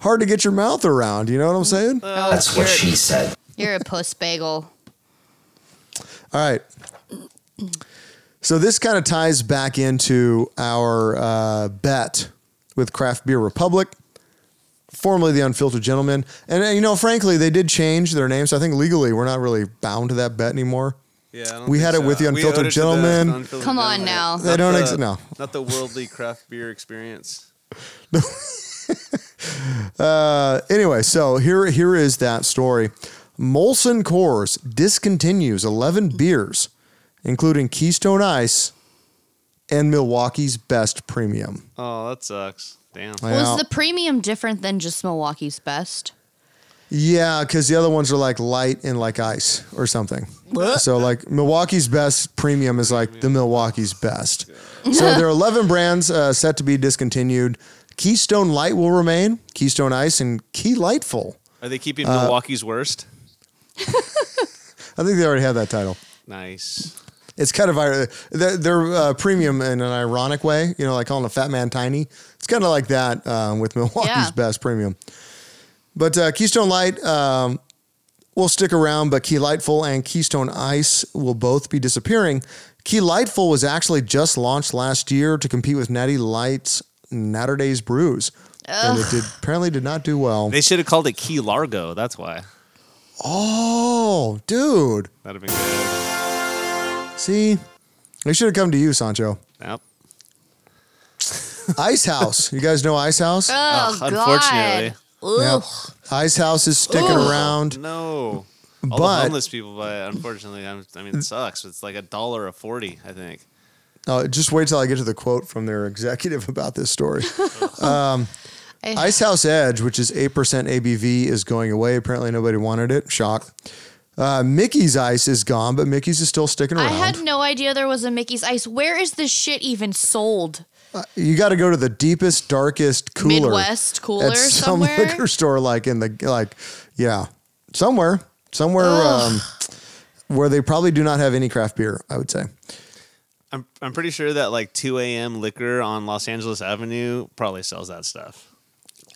hard to get your mouth around, you know what I'm saying? That's what she said. You're a puss bagel. All right. So this kind of ties back into our bet with Craft Beer Republic, formerly the Unfiltered Gentleman. And, you know, frankly, they did change their name, so I think legally we're not really bound to that bet anymore. Yeah, we had it with the Unfiltered Gentleman. Come on now. They don't no. Not the worldly craft beer experience. No. Anyway, so here is that story. Molson Coors discontinues 11 beers, including Keystone Ice and Milwaukee's Best Premium. Oh, that sucks. Damn. Was the premium different than just Milwaukee's Best? Yeah, because the other ones are like light and like ice or something. So like Milwaukee's Best Premium is like the Milwaukee's Best. So there are 11 brands set to be discontinued. Keystone Light will remain, Keystone Ice, and Key Lightful. Are they keeping Milwaukee's Worst? I think they already have that title. Nice. It's kind of they're premium in an ironic way, you know, like calling a fat man tiny. It's kind of like that with Milwaukee's Best Premium. But Keystone Light will stick around, but Key Lightful and Keystone Ice will both be disappearing. Key Lightful was actually just launched last year to compete with Natty Light's Natterdays Brews. Ugh. And it apparently did not do well. They should have called it Key Largo. That's why. Oh, dude. That'd have been good. See? They should have come to you, Sancho. Yep. Ice House. You guys know Ice House? Oh, unfortunately. Yep. Ice House is sticking around. No. All the homeless people buy it, unfortunately. I mean, it sucks. It's like $1.40, I think. Just wait till I get to the quote from their executive about this story. Ice House Edge, which is 8% ABV, is going away. Apparently nobody wanted it. Shock. Mickey's Ice is gone, but Mickey's is still sticking around. I had no idea there was a Mickey's Ice. Where is this shit even sold? You got to go to the deepest, darkest cooler. Midwest cooler at some somewhere? Liquor store like in the, like, yeah. Somewhere where they probably do not have any craft beer, I would say. I'm pretty sure that like 2 a.m. liquor on Los Angeles Avenue probably sells that stuff.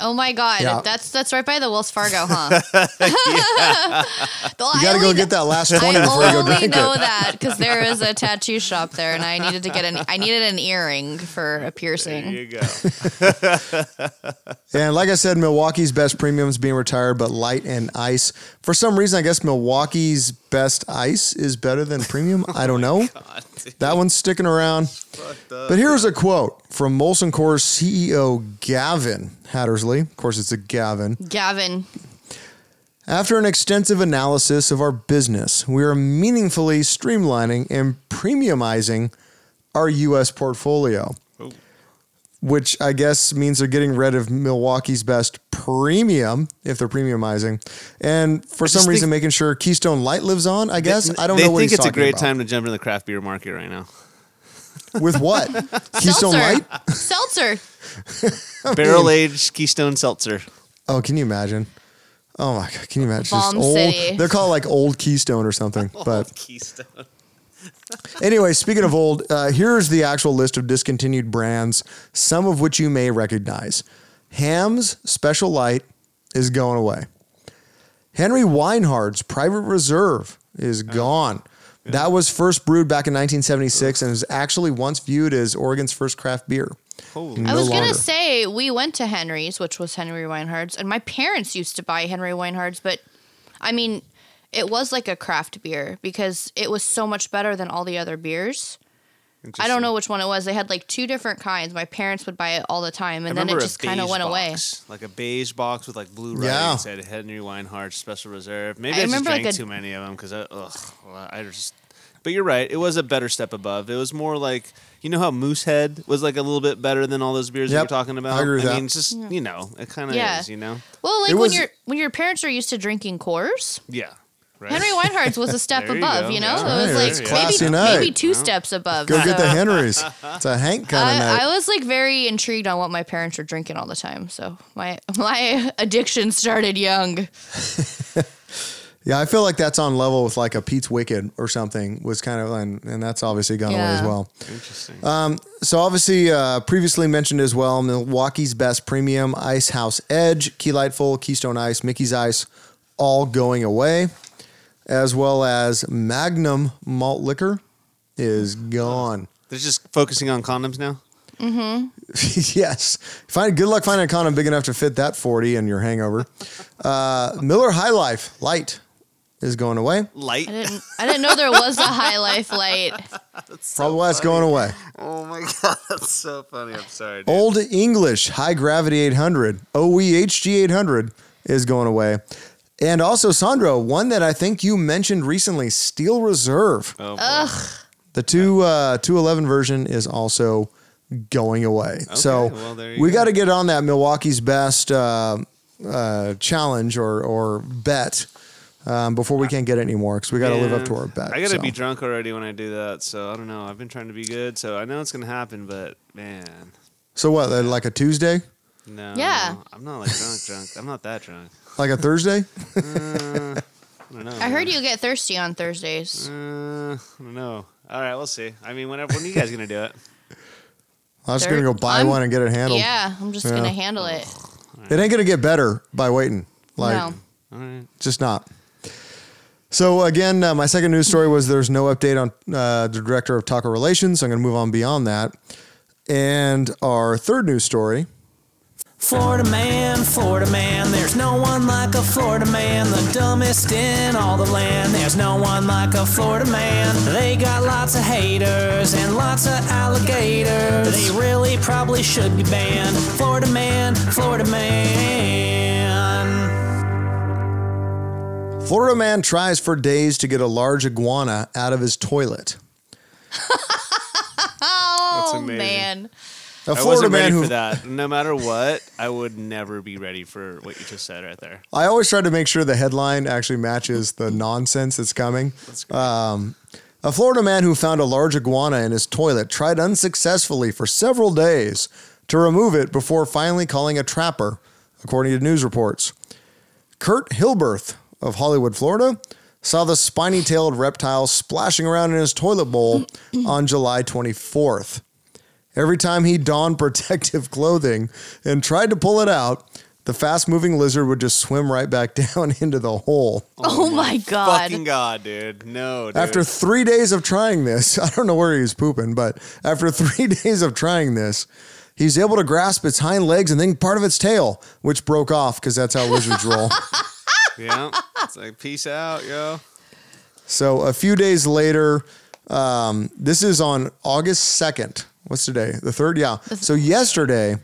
Oh my God. Yeah. That's right by the Wells Fargo, huh? You got to go get that last 20 before you go drink it. I only know that because there is a tattoo shop there and I needed an earring for a piercing. There you go. And like I said, Milwaukee's Best Premium is being retired, but Light and Ice. For some reason, I guess Milwaukee's Best Ice is better than Premium? I don't know. God, that one's sticking around. But here's a quote from Molson Coors CEO Gavin Hattersley. Of course, it's a Gavin. Gavin. After an extensive analysis of our business, we are meaningfully streamlining and premiumizing our U.S. portfolio, oh, which I guess means they're getting rid of Milwaukee's Best Premium if they're premiumizing, and for some reason making sure Keystone Light lives on. I guess I don't know what he's talking about. They think it's a great time to jump into the craft beer market right now. With what? Keystone Light? Seltzer. Barrel-aged Keystone Seltzer. Oh, can you imagine? Oh my God, can you imagine? Bomb just City. Old, they're called like Old Keystone or something. Old Keystone. Anyway, speaking of old, here's the actual list of discontinued brands, some of which you may recognize. Ham's Special Light is going away. Henry Weinhard's Private Reserve is gone. Yeah. That was first brewed back in 1976 and is actually once viewed as Oregon's first craft beer. I was going to say, we went to Henry's, which was Henry Weinhard's, and my parents used to buy Henry Weinhard's, but I mean, it was like a craft beer because it was so much better than all the other beers. I don't know which one it was. They had like two different kinds. My parents would buy it all the time, and then it just kind of went away. Like a beige box with like blue writing that said Henry Weinhard's Special Reserve. Maybe I just drank too many of them because But you're right. It was a better step above. It was more like, you know how Moosehead was like a little bit better than all those beers we were talking about? I agree with that. I mean, it's just, you know, it kind of is, you know? Well, like when your parents are used to drinking Coors. Yeah. Right. Henry Weinhard's was a step above, you know? Right. So it was like maybe two steps above. Go get the Henry's. It's a Hank kind of night. I was like very intrigued on what my parents were drinking all the time. So my addiction started young. Yeah, I feel like that's on level with like a Pete's Wicked or something was kind of, and that's obviously gone away as well. Interesting. So obviously previously mentioned as well, Milwaukee's Best Premium, Ice House Edge, Key Lightful, Keystone Ice, Mickey's Ice, all going away, as well as Magnum Malt Liquor is gone. They're just focusing on condoms now? Mm-hmm. Yes. Good luck finding a condom big enough to fit that 40 in your hangover. Miller High Life Light is going away. Light? I didn't know there was a High Life Light. That's going away. Oh my God, that's so funny. I'm sorry, dude. Old English High Gravity 800, OEHG 800 is going away. And also, Sandro, one that I think you mentioned recently, Steel Reserve. Oh, ugh. The 211 version is also going away. Okay, so we got to get on that Milwaukee's Best challenge or bet before we can't get it anymore because we got to live up to our bet. I got to be drunk already when I do that. So I don't know. I've been trying to be good. So I know it's going to happen, but man. So what, like a Tuesday? No. Yeah. I'm not like drunk. I'm not that drunk. Like a Thursday? I don't know. I heard you get thirsty on Thursdays. I don't know. All right, we'll see. I mean, when are you guys going to do it? I'm just going to go buy one and get it handled. Yeah, I'm just going to handle it. Right. It ain't going to get better by waiting. Like, no. All right. Just not. So, again, my second news story was there's no update on the director of taco relations. So I'm going to move on beyond that. And our third news story... Florida man, there's no one like a Florida man, the dumbest in all the land, there's no one like a Florida man, they got lots of haters and lots of alligators, they really probably should be banned, Florida man. Florida man tries for days to get a large iguana out of his toilet. Oh, that's amazing. Man. I wasn't ready for that. No matter what, I would never be ready for what you just said right there. I always try to make sure the headline actually matches the nonsense that's coming. That's a Florida man who found a large iguana in his toilet tried unsuccessfully for several days to remove it before finally calling a trapper, according to news reports. Kurt Hilberth of Hollywood, Florida, saw the spiny-tailed reptile splashing around in his toilet bowl on July 24th. Every time he donned protective clothing and tried to pull it out, the fast-moving lizard would just swim right back down into the hole. Oh my God. Fucking God, dude. No, dude. After 3 days of trying this, I don't know where he was pooping, but after 3 days of trying this, he's able to grasp its hind legs and then part of its tail, which broke off because that's how lizards roll. Yeah. It's like, peace out, yo. So a few days later, this is on August 2nd. What's today? The 3rd? Yeah. So yesterday,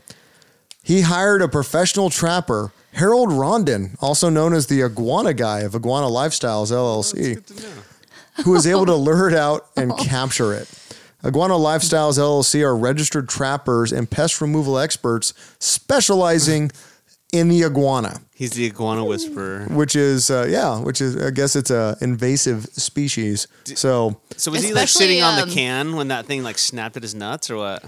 he hired a professional trapper, Harold Rondon, also known as the Iguana Guy of Iguana Lifestyles, LLC, who was able to lure it out and capture it. Iguana Lifestyles, LLC are registered trappers and pest removal experts specializing in the iguana. He's the iguana whisperer. Which is, I guess it's a invasive species. So was he like sitting on the can when that thing like snapped at his nuts or what?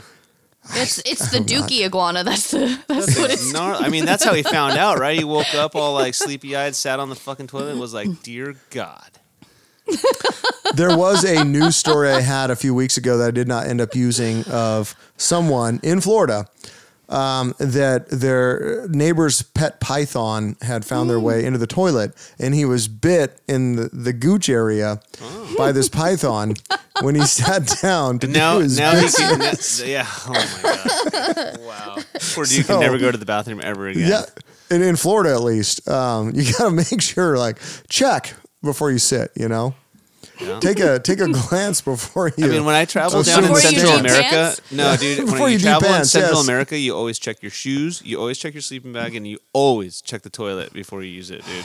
It's the dookie iguana. That's what it's. I mean, that's how he found out, right? He woke up all like sleepy-eyed, sat on the fucking toilet and was like, dear God. There was a news story I had a few weeks ago that I did not end up using of someone in Florida that their neighbor's pet python had found their way into the toilet, and he was bit in the gooch area by this python when he sat down to do his business. Yeah. Oh my God. Wow. Poor dude can never go to the bathroom ever again. Yeah. And in Florida, at least, you got to make sure, like, check before you sit, you know? Yeah. Take a glance before you. I mean, when I travel down in Central America, when you travel in Central America, you always check your shoes, you always check your sleeping bag, and you always check the toilet before you use it, dude.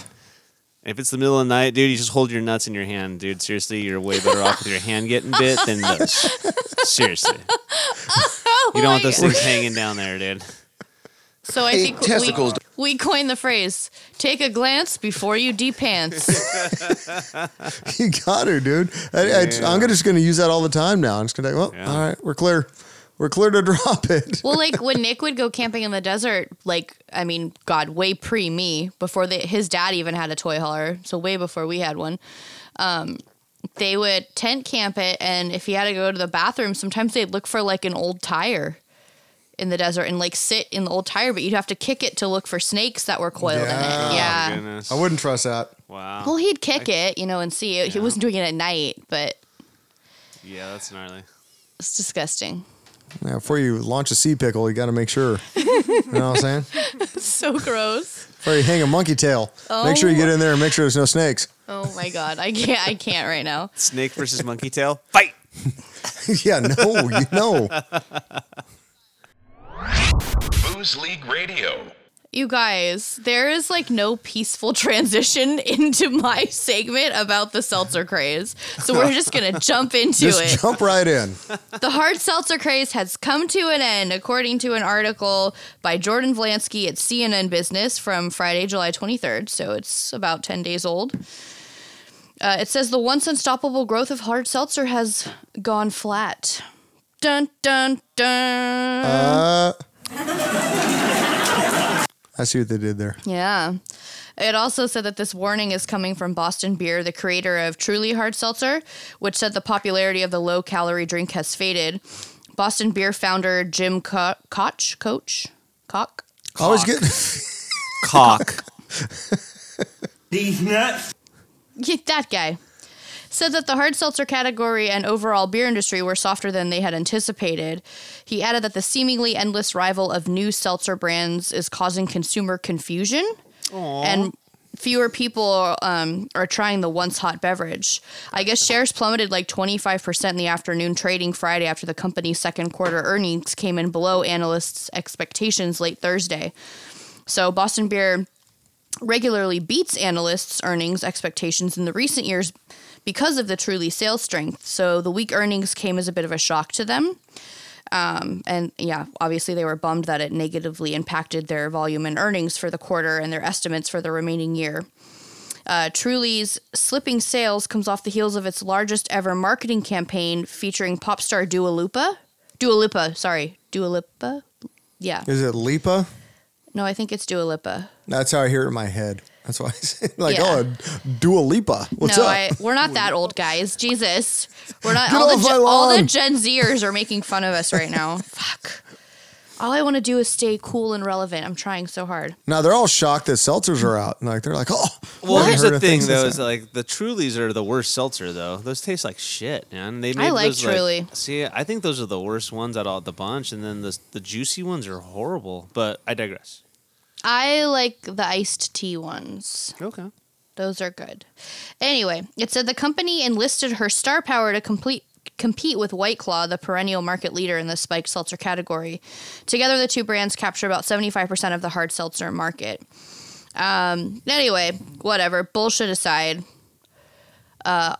And if it's the middle of the night, dude, you just hold your nuts in your hand, dude. Seriously, you're way better off with your hand getting bit than those. Seriously, you don't want those things hanging down there, dude. So I think we coined the phrase, take a glance before you de-pants. You got her, dude. I'm just going to use that all the time now. I'm just going to all right, we're clear. We're clear to drop it. Well, like when Nick would go camping in the desert, like, I mean, God, way pre-me, before his dad even had a toy hauler, so way before we had one, they would tent camp it, and if he had to go to the bathroom, sometimes they'd look for like an old tire in the desert and like sit in the old tire, but you'd have to kick it to look for snakes that were coiled in it. Yeah. Goodness. I wouldn't trust that. Wow. Well, he'd kick it, you know, and see it. Yeah. He wasn't doing it at night, but yeah, that's gnarly. It's disgusting. Yeah, before you launch a sea pickle, you got to make sure. You know what I'm saying? It's so gross. Before you hang a monkey tail, make sure you get in there and make sure there's no snakes. Oh my God. I can't right now. Snake versus monkey tail. Fight. Yeah, no, you know. Booze League Radio. You guys, there is like no peaceful transition into my segment about the seltzer craze. So we're just going to jump into it. Just jump right in. The hard seltzer craze has come to an end, according to an article by Jordan Vlansky at CNN Business from Friday, July 23rd. So it's about 10 days old. It says the once unstoppable growth of hard seltzer has gone flat. Dun, dun, dun. I see what they did there. Yeah. It also said that this warning is coming from Boston Beer, the creator of Truly Hard Seltzer, which said the popularity of the low-calorie drink has faded. Boston Beer founder Jim Koch? Always good. Cock. These nuts. Yeah, that guy. Said that the hard seltzer category and overall beer industry were softer than they had anticipated. He added that the seemingly endless rival of new seltzer brands is causing consumer confusion. Aww. And fewer people are trying the once hot beverage. I guess shares plummeted like 25% in the afternoon trading Friday after the company's second quarter earnings came in below analysts' expectations late Thursday. So Boston Beer regularly beats analysts' earnings expectations in the recent years because of the Truly sales strength. So the weak earnings came as a bit of a shock to them. And yeah, obviously they were bummed that it negatively impacted their volume and earnings for the quarter and their estimates for the remaining year. Truly's slipping sales comes off the heels of its largest ever marketing campaign featuring pop star Dua Lipa. Yeah. Is it Lipa? No, I think it's Dua Lipa. That's how I hear it in my head. That's why I say, like, Dua Lipa. What's up? We're not that old, guys. Jesus. We're not. All the Gen Zers are making fun of us right now. Fuck. All I want to do is stay cool and relevant. I'm trying so hard. Now, they're all shocked that seltzers are out. Like, they're like, oh. Well, here's the thing, though, is like the Trulies are the worst seltzer, though. Those taste like shit, man. I like those, Truly. Like, see, I think those are the worst ones out of the bunch. And then the juicy ones are horrible. But I digress. I like the iced tea ones. Okay. Those are good. Anyway, it said the company enlisted her star power to compete with White Claw, the perennial market leader in the spiked seltzer category. Together, the two brands capture about 75% of the hard seltzer market. Anyway, whatever. Bullshit aside. Artisanal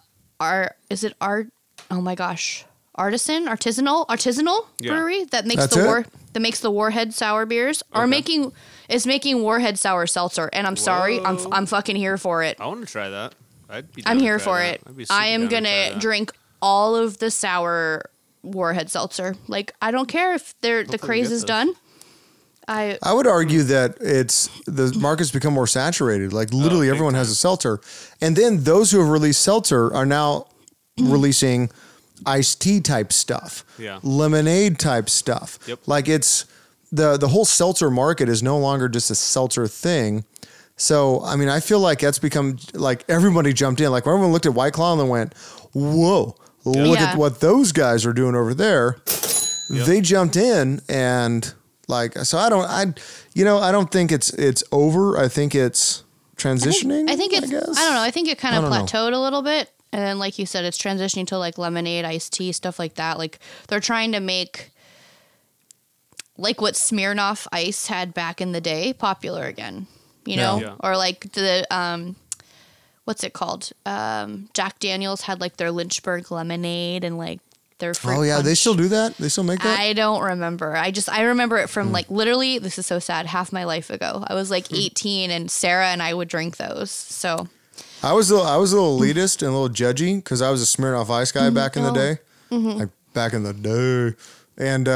brewery that makes the Warhead sour beers is making Warhead sour seltzer, and I'm sorry, I'm fucking here for it. I want to try that. I am gonna drink all of the sour Warhead seltzer. Like, I don't care if the craze is done. I would argue that the market's become more saturated. Like, literally everyone has a seltzer. And then those who have released seltzer are now releasing iced tea type stuff. Yeah. Lemonade type stuff. Yep. Like, it's the whole seltzer market is no longer just a seltzer thing. So, I mean, I feel like that's become, like, everybody jumped in. Like, everyone looked at White Claw and then went, whoa, look at what those guys are doing over there. Yep. They jumped in and... Like, so I don't think it's over. I think it's transitioning. I think it kind of plateaued a little bit. And then, like you said, it's transitioning to like lemonade, iced tea, stuff like that. Like, they're trying to make like what Smirnoff Ice had back in the day popular again, you know, or like the, what's it called? Jack Daniels had like their Lynchburg lemonade and like, punch. They still do that? They still make that? I don't remember. I remember it from like literally, this is so sad, half my life ago. I was like 18 and Sarah and I would drink those. So I was a little elitist and a little judgy because I was a Smirnoff Ice guy back in the day. Mm-hmm. Like back in the day. And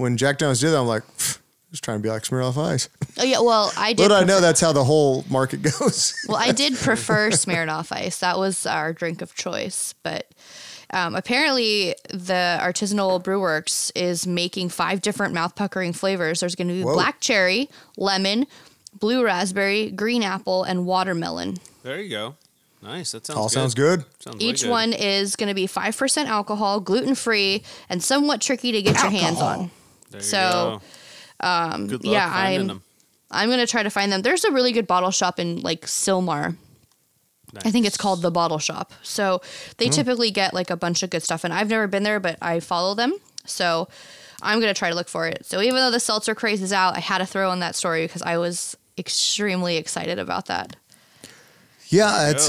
when Jack Daniels did that, I'm like, just trying to be like Smirnoff Ice. Oh yeah, well I did. But I know that's how the whole market goes. Well, I did prefer Smirnoff Ice. That was our drink of choice, but apparently, the Artisanal Brewworks is making 5 different mouth-puckering flavors. There's going to be black cherry, lemon, blue raspberry, green apple, and watermelon. There you go. Nice. That sounds good. All sounds good. Each one is going to be 5% alcohol, gluten-free, and somewhat tricky to get your hands on. There you go. Good luck finding them. I'm going to try to find them. There's a really good bottle shop in, like, Sylmar. Nice. I think it's called The Bottle Shop. So they typically get like a bunch of good stuff. And I've never been there, but I follow them. So I'm going to try to look for it. So even though the seltzer craze is out, I had to throw in that story because I was extremely excited about that. Yeah, it's...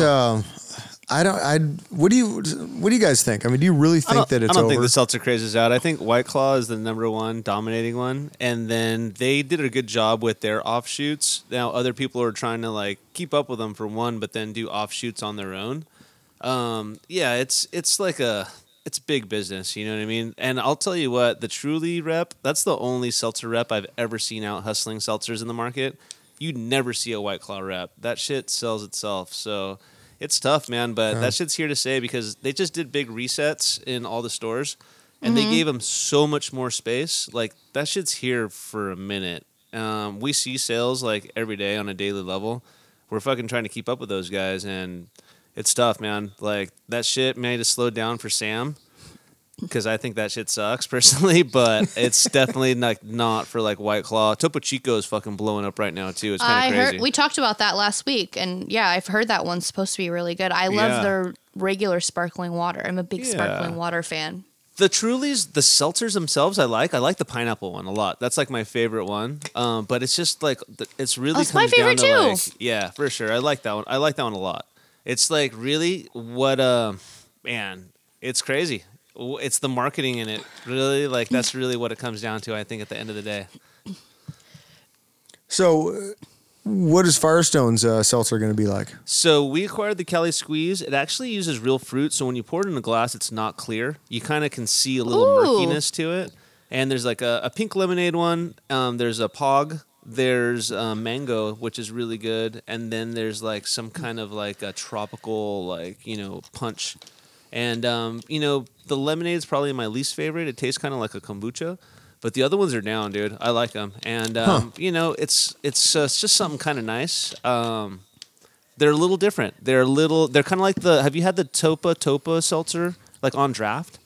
What do you guys think? I mean, do you really think that it's over? I don't think the seltzer craze is out. I think White Claw is the number one dominating one, and then they did a good job with their offshoots. Now other people are trying to like keep up with them for one, but then do offshoots on their own. It's big business, you know what I mean? And I'll tell you what, the Truly rep, that's the only seltzer rep I've ever seen out hustling seltzers in the market. You never see a White Claw rep. That shit sells itself. So. It's tough, man, but that shit's here to stay because they just did big resets in all the stores, and they gave them so much more space. Like, that shit's here for a minute. We see sales, like, every day on a daily level. We're fucking trying to keep up with those guys, and it's tough, man. Like, that shit may have slowed down for Sam because I think that shit sucks, personally, but it's definitely not for, like, White Claw. Topo Chico is fucking blowing up right now, too. It's kind of crazy. We talked about that last week, and, yeah, I've heard that one's supposed to be really good. I love their regular sparkling water. I'm a big sparkling water fan. The Trulies, the seltzers themselves, I like the pineapple one a lot. That's, like, my favorite one, but it's just, like, it's really comes my favorite down to, too. Like, yeah, for sure. I like that one. I like that one a lot. It's, like, really what, man, it's crazy. It's the marketing in it, really. Like, that's really what it comes down to, I think, at the end of the day. So, what is Firestone's seltzer going to be like? So, we acquired the Cali Squeeze. It actually uses real fruit, so when you pour it in a glass, it's not clear. You kind of can see a little murkiness to it. And there's, like, a pink lemonade one. There's a Pog. There's mango, which is really good. And then there's, like, some kind of, like, a tropical, like, you know, punch. And, you know, the lemonade is probably my least favorite. It tastes kind of like a kombucha, but the other ones are down, dude. I like them. And, you know, it's just something kind of nice. They're a little different. They're kind of like have you had the Topa seltzer, like on draft?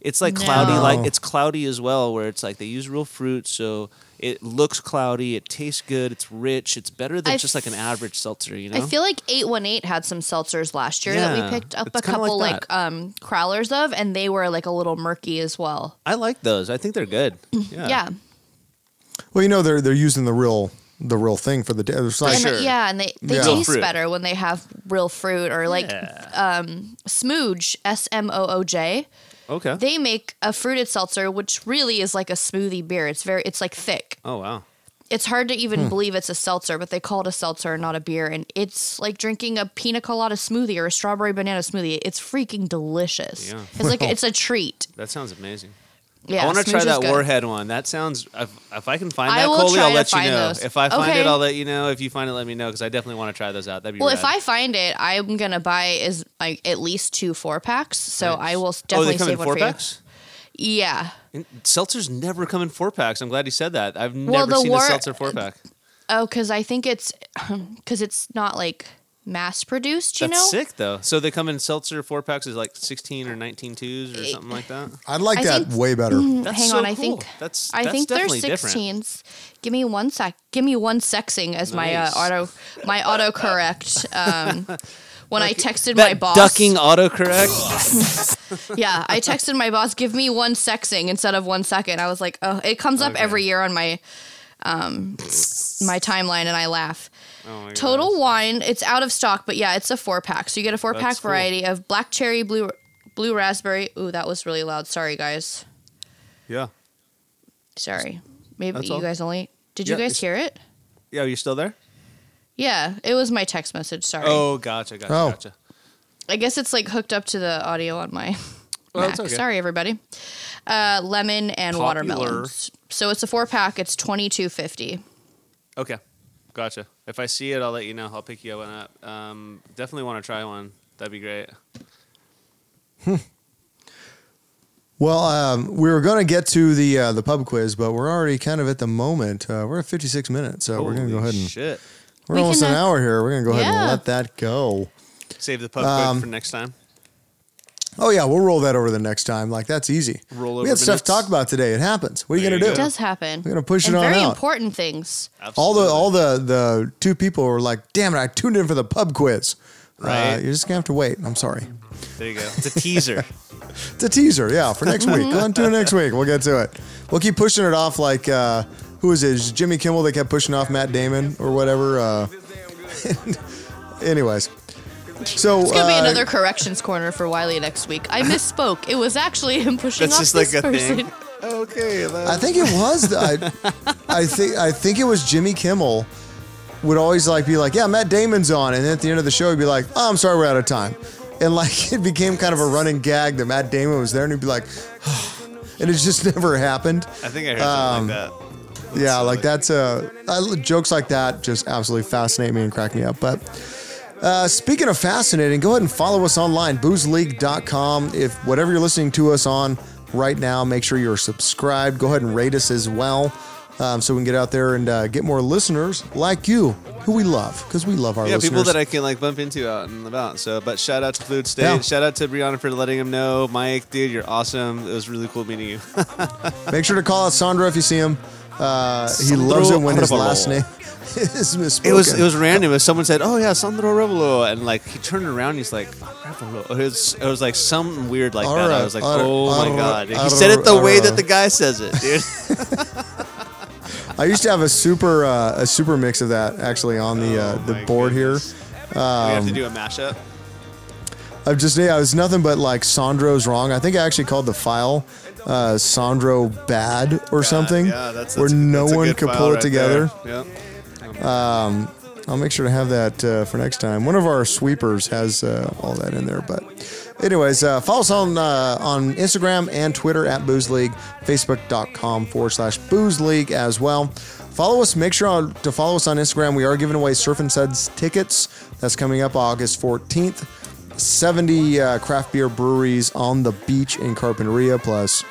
It's like cloudy, like it's cloudy as well, where it's like they use real fruit, so it looks cloudy, it tastes good, it's rich, it's better than just like an average seltzer, you know? I feel like 818 had some seltzers last year that we picked up a couple crowlers of, and they were like a little murky as well. I like those. I think they're good. Yeah. Well, you know, they're using the real thing for the day. And they taste better when they have real fruit, or like Smooj, S-M-O-O-J. Okay. They make a fruited seltzer, which really is like a smoothie beer. It's like thick. Oh, wow. It's hard to even believe it's a seltzer, but they call it a seltzer and not a beer. And it's like drinking a pina colada smoothie or a strawberry banana smoothie. It's freaking delicious. Yeah. It's like, it's a treat. That sounds amazing. Yeah, I want to try that Warhead one. That sounds, if I can find that, Coley, I'll let you know. Those. If I find it, I'll let you know. If you find it, let me know, because I definitely want to try those out. That'd be rad. If I find it, I'm going to buy at least 2 4-packs. So nice. I will definitely save one for you. Oh, they come in 4-packs? Yeah. And seltzers never come in 4-packs. I'm glad you said that. I've never seen a seltzer 4-pack. Oh, because I think it's not like mass produced, you know? That's sick, though. So they come in seltzer 4-packs is like 16 or 19 twos or something like that? I'd like that way better. I think I think they're 16s. Different. Give me one sec. Give me one sexing as my autocorrect. When I texted my boss. Ducking autocorrect? Yeah, I texted my boss, give me one sexing instead of 1 second. I was like, oh, it comes up every year on my my timeline, and I laugh. Oh, Total God. Wine, it's out of stock, but yeah, it's a 4-pack. So you get a 4-pack variety of black cherry, blue raspberry. Ooh, that was really loud. Sorry, guys. Yeah. Sorry. Maybe that's you all. Guys only... Did you guys hear it? Yeah, are you still there? Yeah, it was my text message. Sorry. Oh, gotcha. I guess it's like hooked up to the audio on my Mac. Okay. Sorry, everybody. Lemon and watermelons. So it's a 4-pack. It's $22.50. Okay. Gotcha. If I see it, I'll let you know. I'll pick you one up. Definitely want to try one. That'd be great. Well, we were going to get to the pub quiz, but we're already kind of at the moment. We're at 56 minutes, so we're going to go ahead and... Shit. We're almost an hour here. We're going to go ahead and let that go. Save the pub quiz for next time. Oh, yeah. We'll roll that over the next time. Like, that's easy. We had stuff to talk about today. It happens. What are you going to do? It does happen. We're going to push it on out. Very important things. Absolutely. All the two people were like, damn it, I tuned in for the pub quiz. Right. You're just going to have to wait. I'm sorry. There you go. It's a teaser. It's a teaser, yeah, for next week. Go on to next week. We'll get to it. We'll keep pushing it off like, who is it? It's Jimmy Kimmel that kept pushing off Matt Damon or whatever. Anyways. So, it's going to be another corrections corner for Wiley next week. I misspoke. It was actually him pushing off this person. That's just like a thing. Okay. I think it was. I think it was Jimmy Kimmel would always be like, yeah, Matt Damon's on. And then at the end of the show, he'd be like, oh, I'm sorry, we're out of time. And like it became kind of a running gag that Matt Damon was there. And he'd be like, oh, and it just never happened. I think I heard something like that. Yeah, like that's jokes like that just absolutely fascinate me and crack me up. But speaking of fascinating, go ahead and follow us online, boozeleague.com. If whatever you're listening to us on right now, make sure you're subscribed. Go ahead and rate us as well, so we can get out there and get more listeners like you, who we love, because we love our listeners. Yeah, people that I can like bump into out and about. So, but shout out to Fluid State. Yeah. Shout out to Brianna for letting him know. Mike, dude, you're awesome. It was really cool meeting you. Make sure to call out Sandro if you see him. He loves it when his last name is misspoken. It was random. If someone said, "Oh yeah, Sandro Arevalo," and like he turned around, and he's like, oh, "It was like something weird like that." I was like, "Oh my god!" He said it the way that the guy says it, dude. I used to have a super mix of that actually on the board here. We have to do a mashup. It was nothing but like Sandro's wrong. I think I actually called the file Sandro bad or something, where no one could pull it together. Yep. I'll make sure to have that for next time. One of our sweepers has all that in there. But anyways, follow us on Instagram and Twitter at Booze League, Facebook.com/Booze League as well. Follow us. Make sure to follow us on Instagram. We are giving away Surf and Suds tickets. That's coming up August 14th. 70 craft beer breweries on the beach in Carpinteria, plus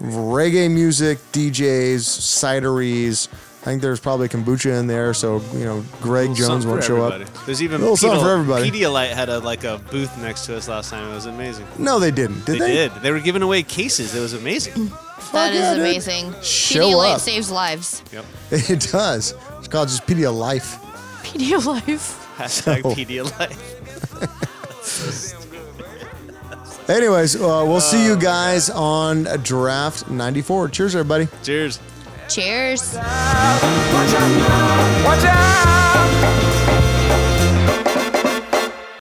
reggae music, DJs, cideries, I think there's probably kombucha in there, so, you know, Greg Jones won't show up. There's even a little something for everybody. Pedialyte had a booth next to us last time. It was amazing. No, they didn't. Did they? They were giving away cases. It was amazing. That is amazing. Pedialyte saves lives. Yep. It does. It's called just Pedialife. Pedialife. Hashtag Pedialife. Anyways, we'll see you guys on Draft 94. Cheers, everybody. Cheers. Cheers. Watch out! Watch out!